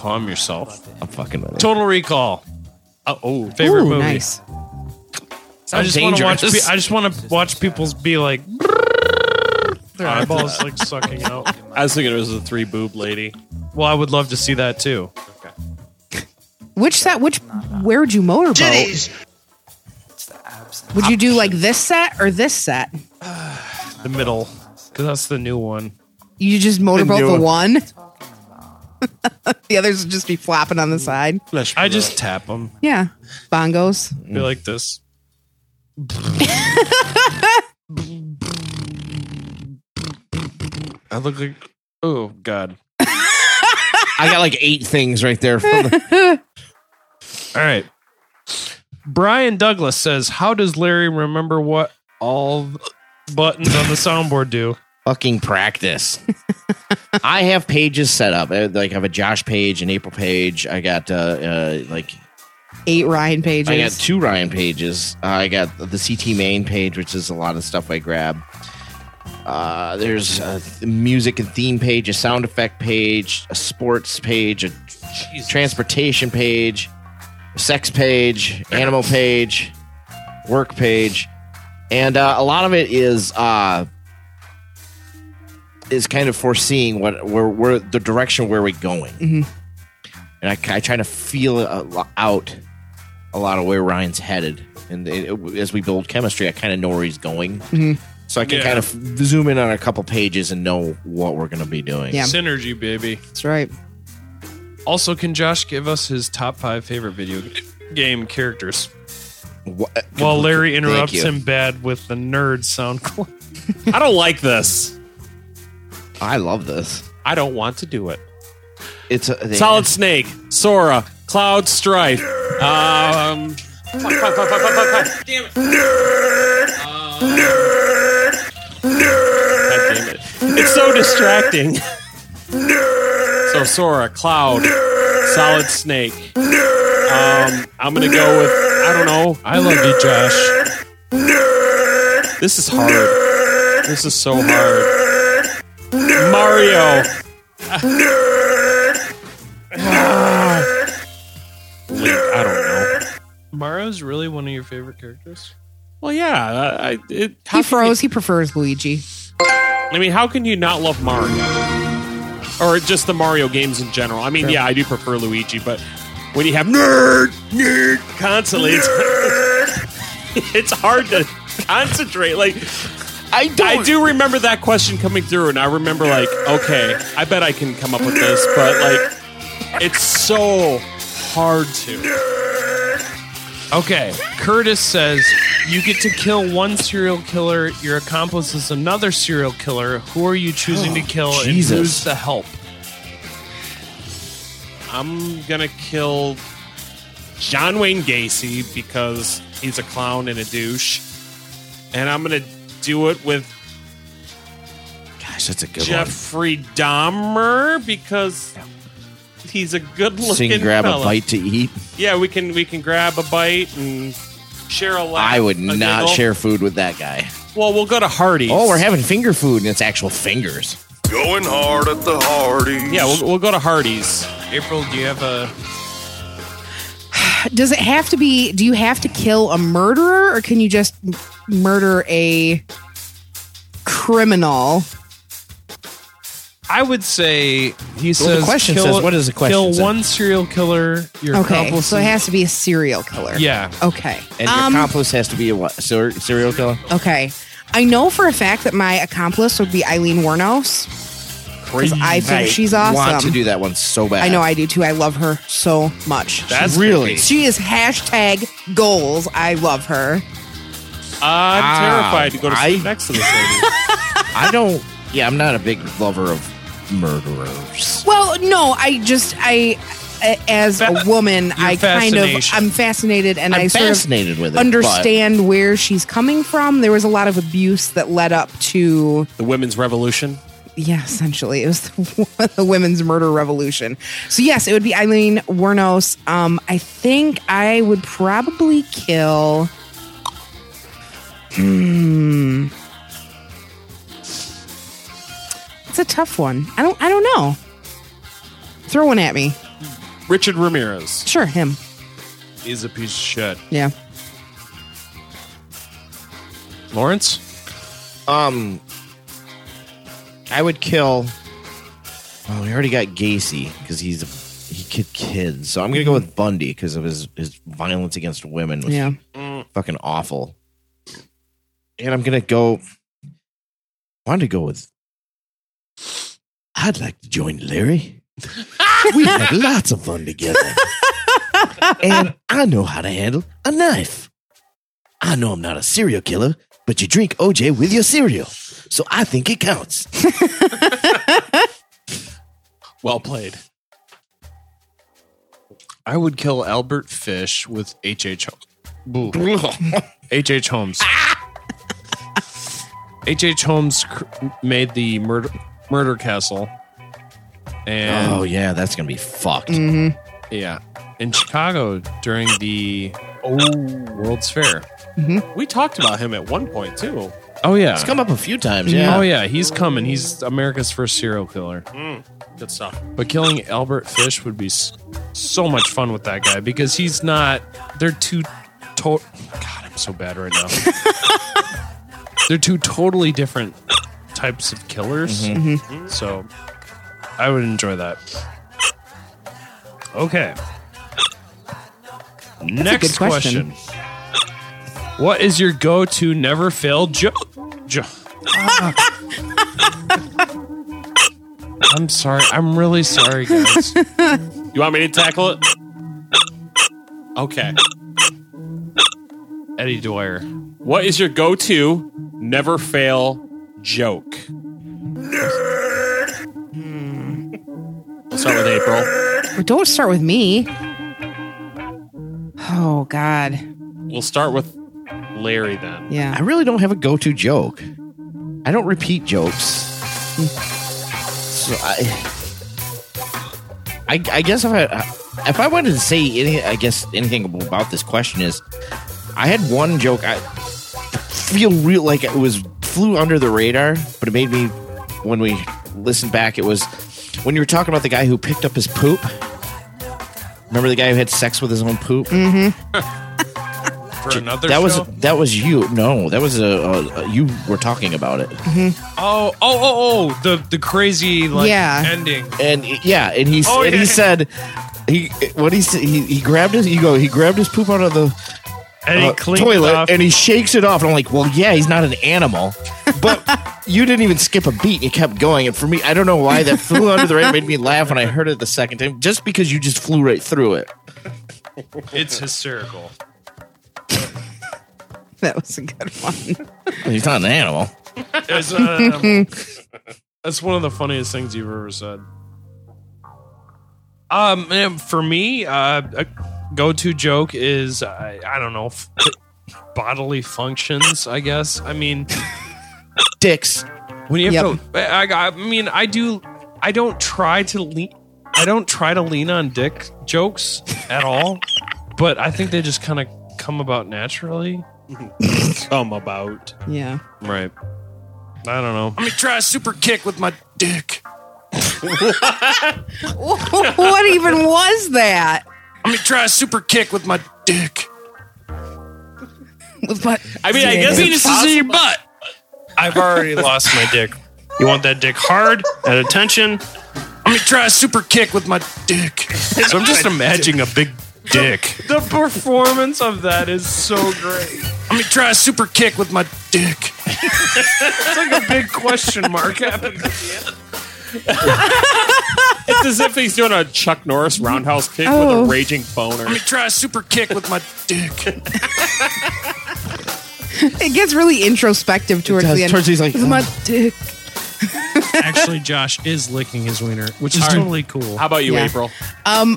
Calm yourself. I'm fucking with it. Total Recall. Oh, favorite movie. Nice. I just want to watch. I just want to watch people be like their eyeballs like sucking out. I was thinking it was the three boob lady. Well, I would love to see that too. Okay. Which set? Which? Where would you motorboat? Titties. Would you do like this set or this set? The middle, because that's the new one. You just motorboat the one. The others would just be flapping on the side. I just tap them. Yeah, bongos. Be like this. I look like, oh god. I got like 8 things right there. All right. Brian Douglas says, how does Larry remember what all buttons on the soundboard do? Fucking practice. I have pages set up. I have a Josh page, an April page. I got 8 Ryan pages. I got 2 Ryan pages. I got the CT main page, which is a lot of stuff I grab. There's a music and theme page, a sound effect page, a sports page, a transportation page, a sex page, animal page, work page. And a lot of it is kind of foreseeing where the direction where we're going. Mm-hmm. And I try to feel out a lot of where Ryan's headed. And as we build chemistry, I kind of know where he's going. Mm-hmm. So I can kind of zoom in on a couple pages and know what we're going to be doing. Yeah. Synergy, baby. That's right. Also, can Josh give us his top 5 favorite video game characters? What? While Larry interrupts him bad with the nerd sound clip. I don't like this. I love this. I don't want to do it. It's Solid Snake, Sora, Cloud Strife. Nerd. Damn it. Nerd. Damn it. It's so distracting. Nerd. So Sora, Cloud, nerd. Solid Snake. Nerd. I'm gonna go with I don't know. I love you, Josh. Nerd. This is hard. Nerd. This is so hard. Nerd. Mario. Nerd. I don't know. Mario's really one of your favorite characters? Well, yeah. He froze. He prefers Luigi. I mean, how can you not love Mario? Or just the Mario games in general. I mean, sure. Yeah, I do prefer Luigi, but when you have nerd constantly, it's hard to concentrate. Like, I do remember that question coming through, and I remember, like, okay, I bet I can come up with this, but, like, it's so hard to. Okay. Curtis says, you get to kill one serial killer. Your accomplice is another serial killer. Who are you choosing to kill and who's the help? I'm going to kill John Wayne Gacy because he's a clown and a douche. And I'm going to do it with Jeffrey Dahmer because... he's a good-looking fella. Grab a bite to eat. Yeah, we can grab a bite and share a laugh. I would not share food with that guy. Well, we'll go to Hardee's. Oh, we're having finger food, and it's actual fingers. Going hard at the Hardee's. Yeah, we'll go to Hardee's. April, do you have a... Does it have to be... Do you have to kill a murderer, or can you just murder a criminal... I would say the question says, what is the question? Kill one serial killer. Your accomplice. So it has to be a serial killer. Yeah. Okay. And your accomplice has to be a what? Serial killer? Okay. I know for a fact that my accomplice would be Eileen Wuornos. Because I think she's awesome. I want to do that one so bad. I know I do too. I love her so much. That's really. She is hashtag goals. I love her. I'm terrified to go to sleep next to this lady. I don't. Yeah, I'm not a big lover of murderers. Well, no, as a woman, I'm fascinated, and I fascinated sort of with it, understand where she's coming from. There was a lot of abuse that led up to the women's revolution. Yeah, essentially, it was the women's murder revolution. So yes, it would be Eileen Wuornos. I think I would probably kill. It's a tough one. I don't know. Throw one at me. Richard Ramirez. Sure, him. He's a piece of shit. Yeah. Lawrence? I would kill... Oh, we already got Gacy because he killed kids. So I'm going to go with Bundy because of his violence against women was fucking awful. And I'm going to go... I wanted to go with... I'd like to join Larry. We had lots of fun together. And I know how to handle a knife. I know I'm not a serial killer, but you drink OJ with your cereal. So I think it counts. Well played. I would kill Albert Fish with H.H. H.H. Holmes. H.H. Holmes made the Murder Castle. And oh, yeah, that's going to be fucked. Mm-hmm. Yeah. In Chicago during the World's Fair. Mm-hmm. We talked about him at one point, too. Oh, yeah. He's come up a few times, yeah. Oh, yeah, he's coming. He's America's first serial killer. Mm. Good stuff. But killing Albert Fish would be so much fun with that guy because he's not... They're two... God, I'm so bad right now. They're two totally different types of killers. Mm-hmm. Mm-hmm. So... I would enjoy that. Okay. Next question. What is your go-to never fail joke? I'm sorry. I'm really sorry, guys. You want me to tackle it? Okay. Eddie Dwyer. What is your go-to never fail joke? We'll start with April. Don't start with me. Oh, God. We'll start with Larry then. Yeah. I really don't have a go-to joke. I don't repeat jokes. So I guess if I wanted to say anything about this question is I had one joke I feel real like it flew under the radar, but it made me when we listened back it was when you were talking about the guy who picked up his poop, remember the guy who had sex with his own poop? Mm-hmm. For another that show? That was you. No, that was a you were talking about it. Mm-hmm. Oh! The crazy ending. And he said he grabbed his he grabbed his poop out of the toilet and he shakes it off and I'm like, well, yeah, he's not an animal, but you didn't even skip a beat. You kept going, and for me, I don't know why that flew under the radar. Made me laugh when I heard it the second time, just because you just flew right through it. It's hysterical. That was a good one. He's not an animal. It's not an animal. That's one of the funniest things you've ever said. For me, go-to joke is I don't know bodily functions. I guess. I mean, dicks. When you have to, I mean, I do. I don't try to lean on dick jokes at all. But I think they just kind of come about naturally. Come about. Yeah. Right. I don't know. Let me try a super kick with my dick. What even was that? Let me try a super kick with my dick. I guess it just is in your butt. I've already lost my dick. You want that dick hard, that attention? Let me try a super kick with my dick. So I'm just imagining a big dick. The performance of that is so great. Let me try a super kick with my dick. It's like a big question mark happening at the end. It's as if he's doing a Chuck Norris roundhouse kick with a raging boner. Let me try a super kick with my dick. It gets really introspective towards the end. He's like, with my dick. Actually, Josh is licking his wiener, which is totally cool. How about you, April? Do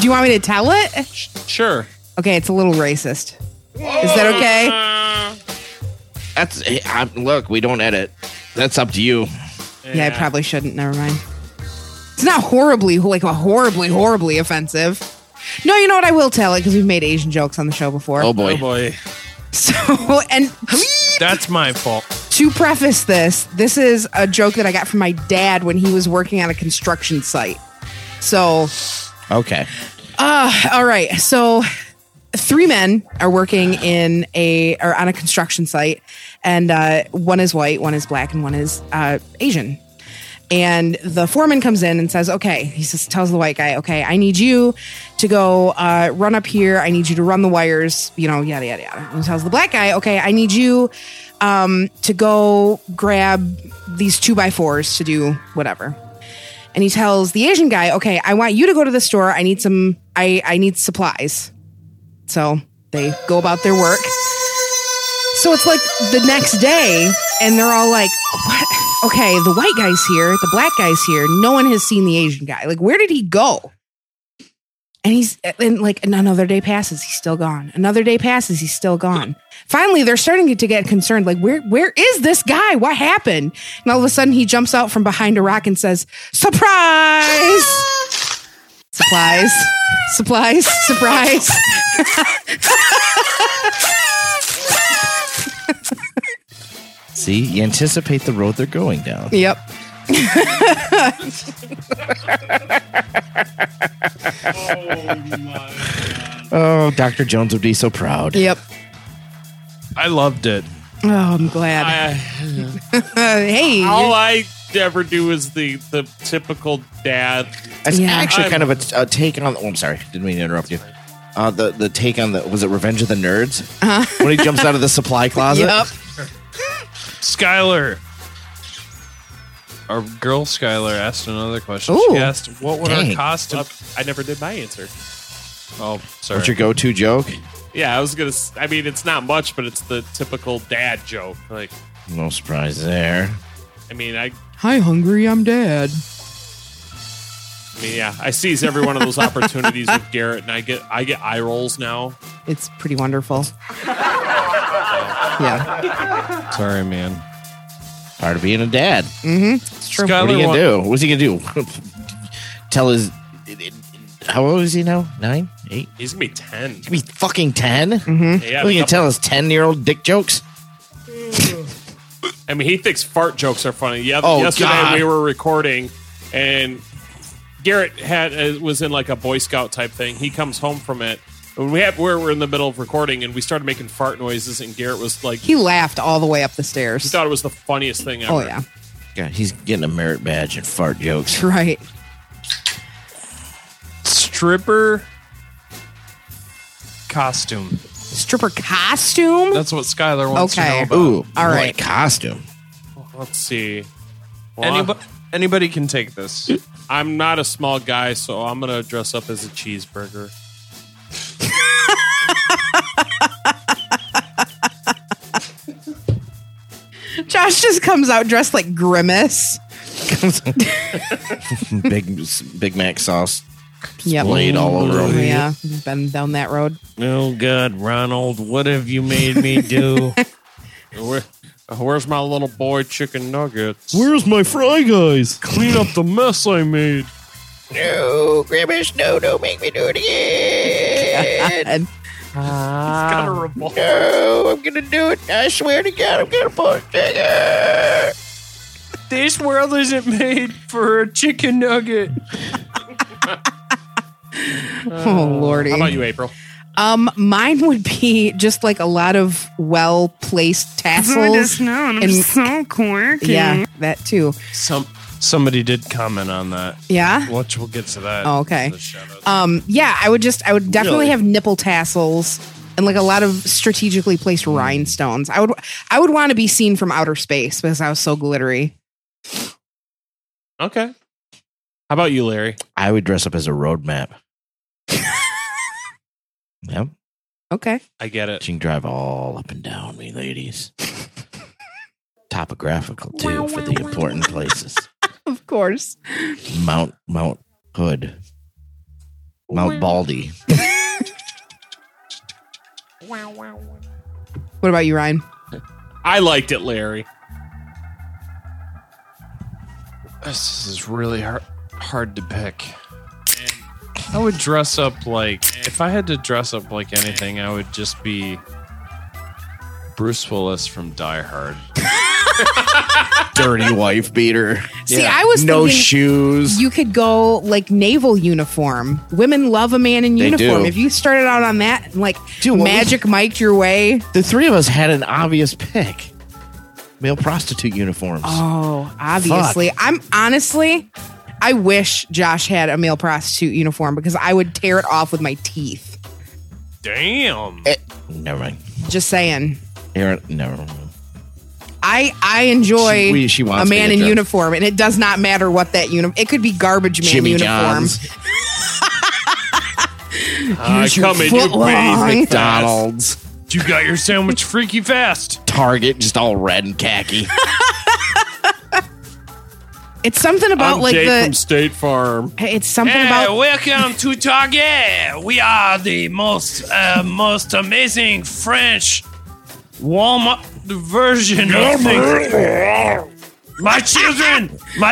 you want me to tell it? Sure. Okay, it's a little racist. Whoa. Is that okay? Look, we don't edit. That's up to you. Yeah, I probably shouldn't. Never mind. It's not horribly offensive. No, you know what? I will tell it because we've made Asian jokes on the show before. Oh boy. So, and that's my fault. To preface this is a joke that I got from my dad when he was working on a construction site. So Okay. All right. So three men are working in on a construction site, and one is white, one is black, and one is Asian. And the foreman comes in and says, okay, he says, tells the white guy, okay, I need you to go run up here. I need you to run the wires, you know, yada, yada, yada. And he tells the black guy, okay, I need you to go grab these 2x4s to do whatever. And he tells the Asian guy, okay, I want you to go to the store. I need some, I need supplies. So they go about their work. So it's like the next day, and they're all like, what? Okay, the white guy's here, the black guy's here. No one has seen the Asian guy. Like, where did he go? And another day passes, he's still gone. Another day passes, he's still gone. Finally, they're starting to get concerned. Like, where is this guy? What happened? And all of a sudden, he jumps out from behind a rock and says, "Surprise!" Supplies, supplies, surprise. See, you anticipate the road they're going down. Yep. Oh, Dr. Jones would be so proud. Yep. I loved it. Oh, I'm glad. Hey. All I ever do is the typical dad. It's actually kind of a take on... Oh, I'm sorry. Didn't mean to interrupt you. The take on the... Was it Revenge of the Nerds? Uh-huh. When he jumps out of the supply closet? Yep. Skylar, our girl Skylar asked another question. Ooh, she asked, "What would our costume?" I never did my answer. Oh, sorry. What's your go-to joke? Yeah, I was gonna. I mean, it's not much, but it's the typical dad joke. Like, no surprise there. I mean, hi, hungry. I'm dad. I mean, yeah, I seize every one of those opportunities with Garrett, and I get eye rolls now. It's pretty wonderful. Yeah. Sorry, man. Part of being a dad. Mm-hmm. It's true. Skylar, what are you going to do? What's he going to do? Tell his... How old is he now? 9? 8? He's going to be 10. He's going to be fucking 10? Mm-hmm. Yeah, what are you going to tell his 10-year-old dick jokes? I mean, he thinks fart jokes are funny. Yeah. Yesterday God. We were recording, and Garrett was in like a Boy Scout type thing. He comes home from it. We're in the middle of recording, and we started making fart noises, and Garrett was like... He laughed all the way up the stairs. He thought it was the funniest thing ever. Oh, yeah. God, he's getting a merit badge and fart jokes. Right. Stripper costume. Stripper costume? That's what Skylar wants to know about. Ooh, all right. Like costume. Well, let's see. Well, anybody can take this. I'm not a small guy, so I'm going to dress up as a cheeseburger. Josh just comes out dressed like Grimace. Big Mac sauce splayed all over him. Yeah, been down that road. Oh, God, Ronald, what have you made me do? Where's my little boy chicken nuggets? Where's my fry guys? Clean up the mess I made. No, Grimace, no, don't make me do it again. God. He's got a revolver. No, I'm going to do it. I swear to God, I'm going to pull a trigger. This world isn't made for a chicken nugget. Oh, Lordy. How about you, April? Mine would be just like a lot of well-placed tassels. Oh, that's not. I'm so quirky. Yeah, that too. Somebody did comment on that. Yeah? Which we'll get to that. Oh, okay. Yeah, I would definitely have nipple tassels and like a lot of strategically placed rhinestones. I would want to be seen from outer space because I was so glittery. Okay. How about you, Larry? I would dress up as a roadmap. Yep. Okay. I get it. She can drive all up and down me, ladies. Topographical, too, for the important places. Of course. Mount Hood. Mount Baldy. What about you, Ryan? I liked it, Larry. This is really hard to pick. I would dress up like... If I had to dress up like anything, I would just be Bruce Willis from Die Hard. Dirty wife beater. See, yeah. I was no shoes. You could go like naval uniform. Women love a man in uniform. If you started out on that and like magic mic'd your way. The three of us had an obvious pick. Male prostitute uniforms. Oh, obviously. Fuck. I wish Josh had a male prostitute uniform because I would tear it off with my teeth. Damn. Never mind. Just saying. Never mind. I enjoy she a man in uniform, and it does not matter what that uniform. It could be garbage man Jimmy uniform. Come in, you baby. McDonald's. You got your sandwich freaky fast. Target, just all red and khaki. It's something about I'm Jake from State Farm. It's something about welcome to Target. We are the most amazing French Walmart version of things. My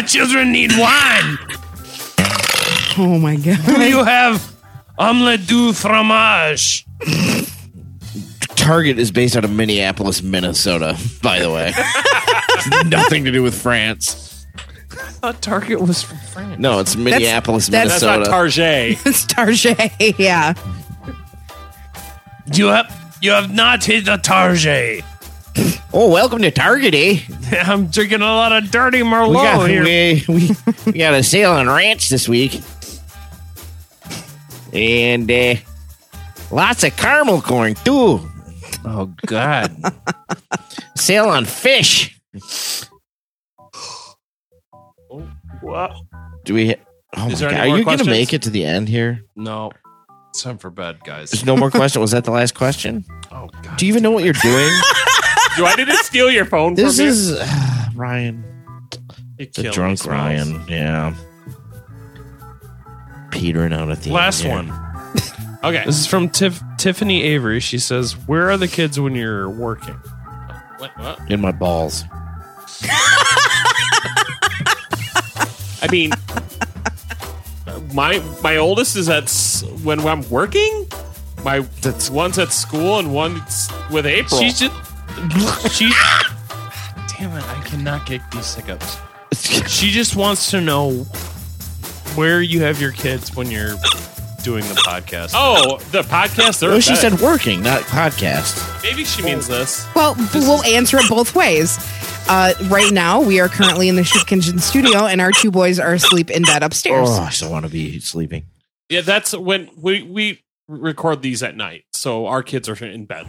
children need wine. Oh my god! Do you have omelette du fromage? Target is based out of Minneapolis, Minnesota. By the way, nothing to do with France. I thought Target was from France. No, it's Minneapolis, Minnesota. That's not Target. It's Target, yeah. You have not hit the Target. Oh, welcome to Target, eh? I'm drinking a lot of dirty Merlot here. We got a sale on ranch this week. And lots of caramel corn, too. Oh, God. Sale on fish. What? Do we? Oh my God! Are you going to make it to the end here? No, it's time for bed, guys. There's no more question. Was that the last question? Oh God! Do you even know what you're doing? Do I need to steal your phone? This from is Ryan, the drunk Ryan. Yeah, petering out at the end. Last one. Okay, this is from Tiffany Avery. She says, "Where are the kids when you're working?" What? In my balls. I mean, my oldest is when I'm working. One's at school and one's with April. She's damn it! I cannot get these hiccups. She just wants to know where you have your kids when you're doing the podcast. Oh, the podcast. No, she said working, not podcast. Maybe she means this. Well, we'll answer it both ways. Right now, we are currently in the Shoot Kitchen studio, and our two boys are asleep in bed upstairs. Oh, I still want to be sleeping. Yeah, that's when we record these at night, so our kids are in bed.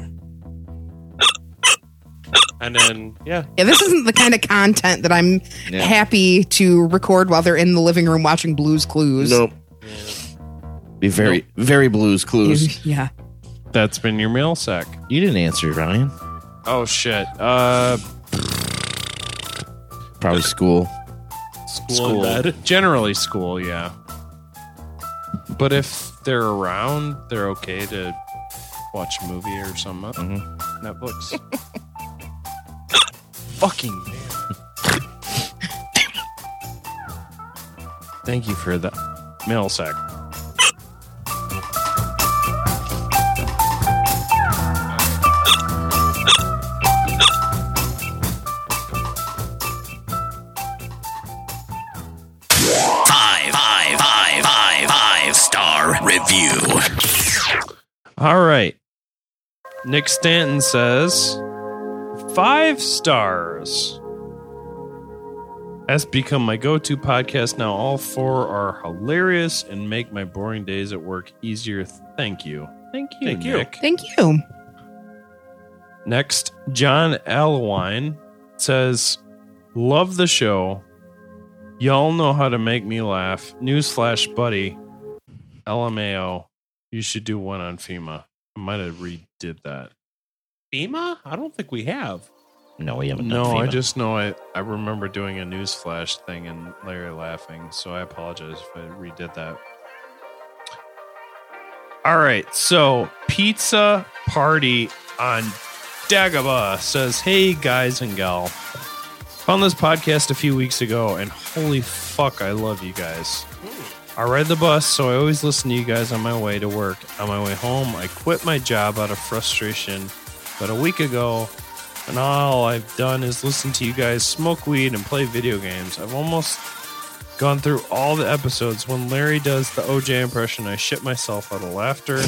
And then, yeah, this isn't the kind of content that I'm happy to record while they're in the living room watching Blue's Clues. Nope. Be very, very Blue's Clues. Yeah. That's been your mail sack. You didn't answer, Ryan. Oh, shit. Probably school. School. Generally school, yeah. But if they're around, they're okay to watch a movie or something. Mm-hmm. Netflix. Fucking man. Thank you for the mail sack. Review. All right. Nick Stanton says 5 stars. Has become my go-to podcast now. All 4 are hilarious and make my boring days at work easier. Thank you. Thank you, Nick. Thank you. Next, John Alwine says, love the show. Y'all know how to make me laugh. Newsflash, buddy. LMAO, you should do one on FEMA. I might have redid that. FEMA? I don't think we have. No, we haven't done FEMA. No, I just know I remember doing a newsflash thing and Larry laughing, so I apologize if I redid that. All right, so Pizza Party on Dagobah says, hey, guys and gal. Found this podcast a few weeks ago, and holy fuck, I love you guys. I ride the bus, so I always listen to you guys on my way to work. On my way home, I quit my job out of frustration, but a week ago, and all I've done is listen to you guys smoke weed and play video games. I've almost gone through all the episodes. When Larry does the OJ impression, I shit myself out of laughter.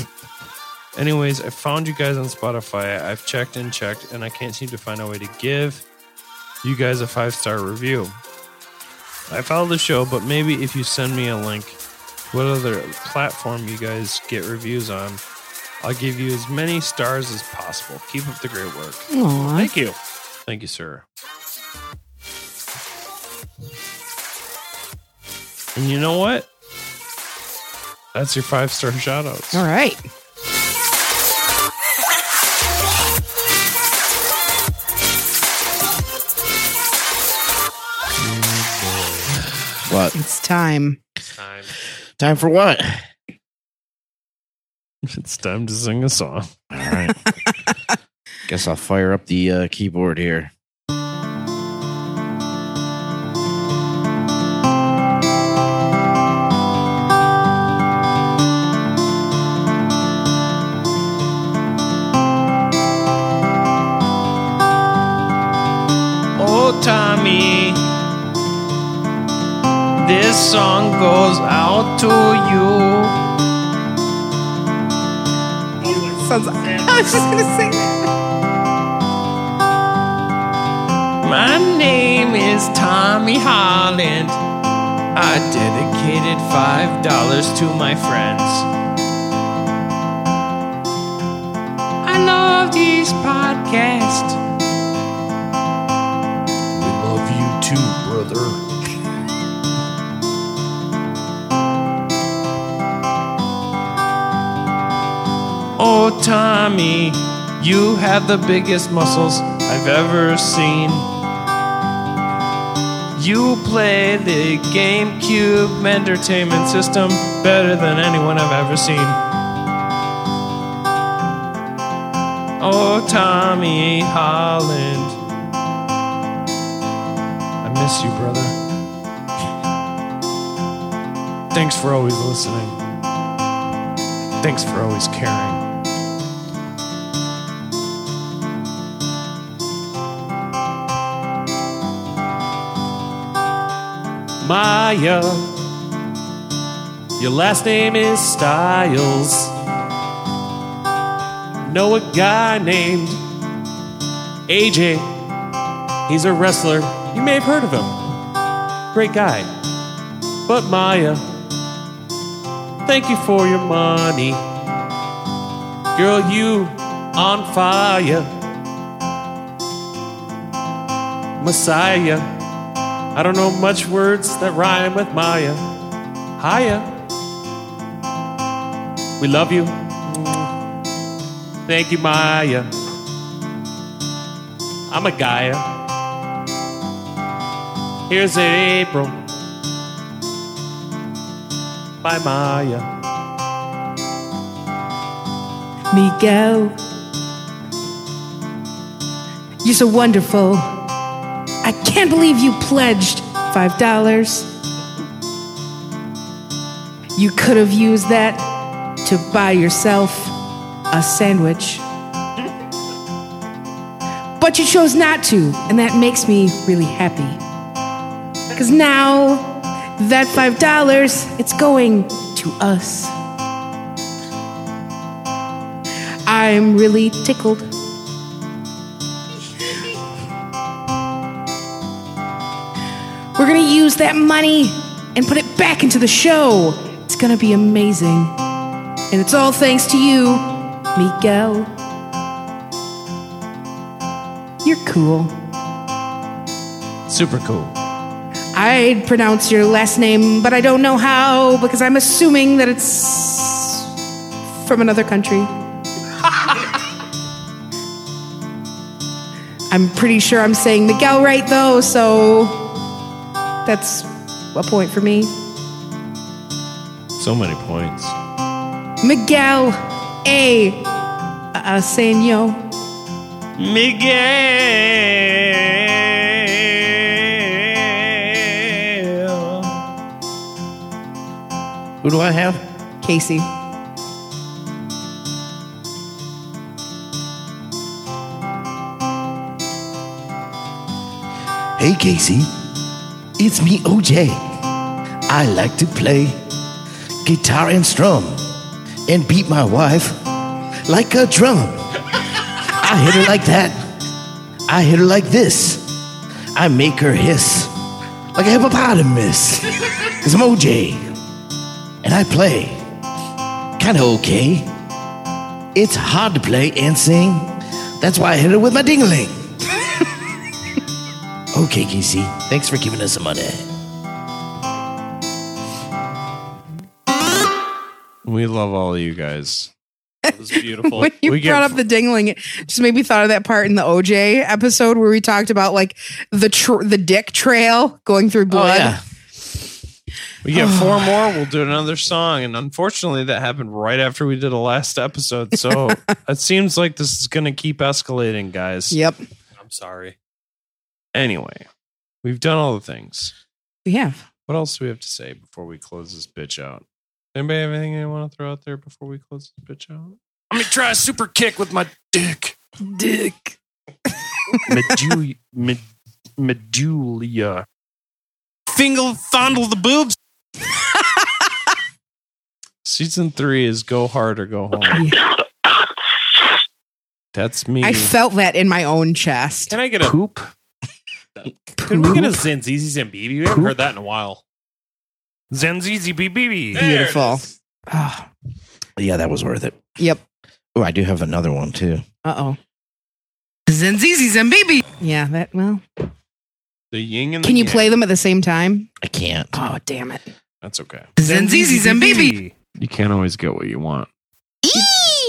Anyways, I found you guys on Spotify. I've checked and checked, and I can't seem to find a way to give you guys a 5-star review. I follow the show, but maybe if you send me a link, what other platform you guys get reviews on, I'll give you as many stars as possible. Keep up the great work. Aww. Thank you. Thank you, sir. And you know what? That's your 5-star shout outs. All right. What? It's time. Time for what? It's time to sing a song. All right. Guess I'll fire up the keyboard here. Oh, Tommy. This song goes out to you. I was just going to sing that. My name is Tommy Holland. I dedicated $5 to my friends. I love these podcasts. We love you too, brother. Oh, Tommy, you have the biggest muscles I've ever seen. You play the GameCube entertainment system better than anyone I've ever seen. Oh, Tommy Holland, I miss you, brother. Thanks for always listening. Thanks for always caring. Maya, your last name is Stiles. Know a guy named AJ. He's a wrestler. You may have heard of him. Great guy. But Maya, thank you for your money. Girl, you on fire. Messiah, I don't know much words that rhyme with Maya. Hiya. We love you. Thank you, Maya. I'm a Gaia. Here's April. Bye, Maya. Miguel, you're so wonderful. I can't believe you pledged $5. You could have used that to buy yourself a sandwich. But you chose not to, and that makes me really happy. Because now that $5, it's going to us. I'm really tickled. We're going to use that money and put it back into the show. It's going to be amazing. And it's all thanks to you, Miguel. You're cool. Super cool. I'd pronounce your last name, but I don't know how, because I'm assuming that it's from another country. I'm pretty sure I'm saying Miguel right, though, so... that's a point for me. So many points. Miguel A. Asenio. Miguel. Who do I have? Casey. Hey, Gacy, it's me, OJ. I like to play guitar and strum and beat my wife like a drum. I hit her like that. I hit her like this. I make her hiss like a hippopotamus. Cause I'm OJ and I play kinda okay. It's hard to play and sing. That's why I hit her with my ding-a-ling. Okay, Gacy, thanks for giving us some money. We love all of you guys. It was beautiful. When you brought up the dingling, it just made me thought of that part in the OJ episode where we talked about like the dick trail going through blood. Oh, yeah. We get four more. We'll do another song. And unfortunately, that happened right after we did a last episode. So it seems like this is going to keep escalating, guys. Yep. I'm sorry. Anyway, we've done all the things. We have. What else do we have to say before we close this bitch out? Anybody have anything they want to throw out there before we close this bitch out? Let me try a super kick with my dick. Dick. Medulia. Fingal fondle the boobs. Season 3 is go hard or go home. That's me. I felt that in my own chest. Can I get a poop? Can we get a Zanzizi Zambibi? We haven't heard that in a while. Zanzizi Bibi. Beautiful. Oh. Yeah, that was worth it. Yep. Oh, I do have another one too. Uh oh. Zanzizi Zambibi. Yeah, that well. The yin and the Can you yang. Play them at the same time? I can't. Oh, damn it. That's okay. Zanzizi Zambibi. You can't always get what you want.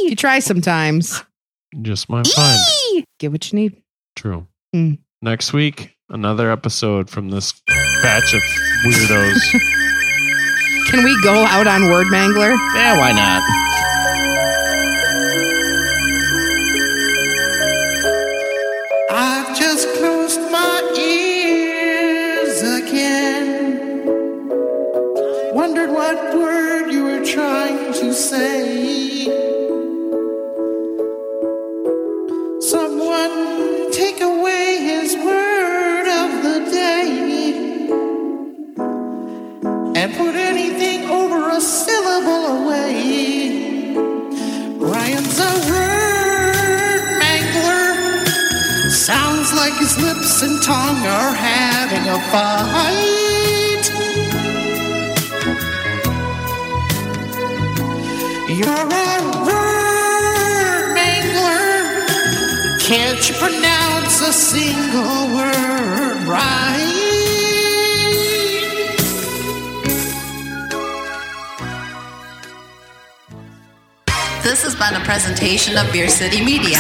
You try sometimes. Just my fine. Get what you need. True. Mm. Next week, another episode from this batch of weirdos. Can we go out on Word Mangler? Yeah, why not? I've just closed my ears again. Wondered what word you were trying to say. Someone take away his word of the day and put anything over a syllable away. Ryan's a word mangler. Sounds like his lips and tongue are having a fight. You're a Can't you pronounce a single word right? This has been a presentation of Beer City Media.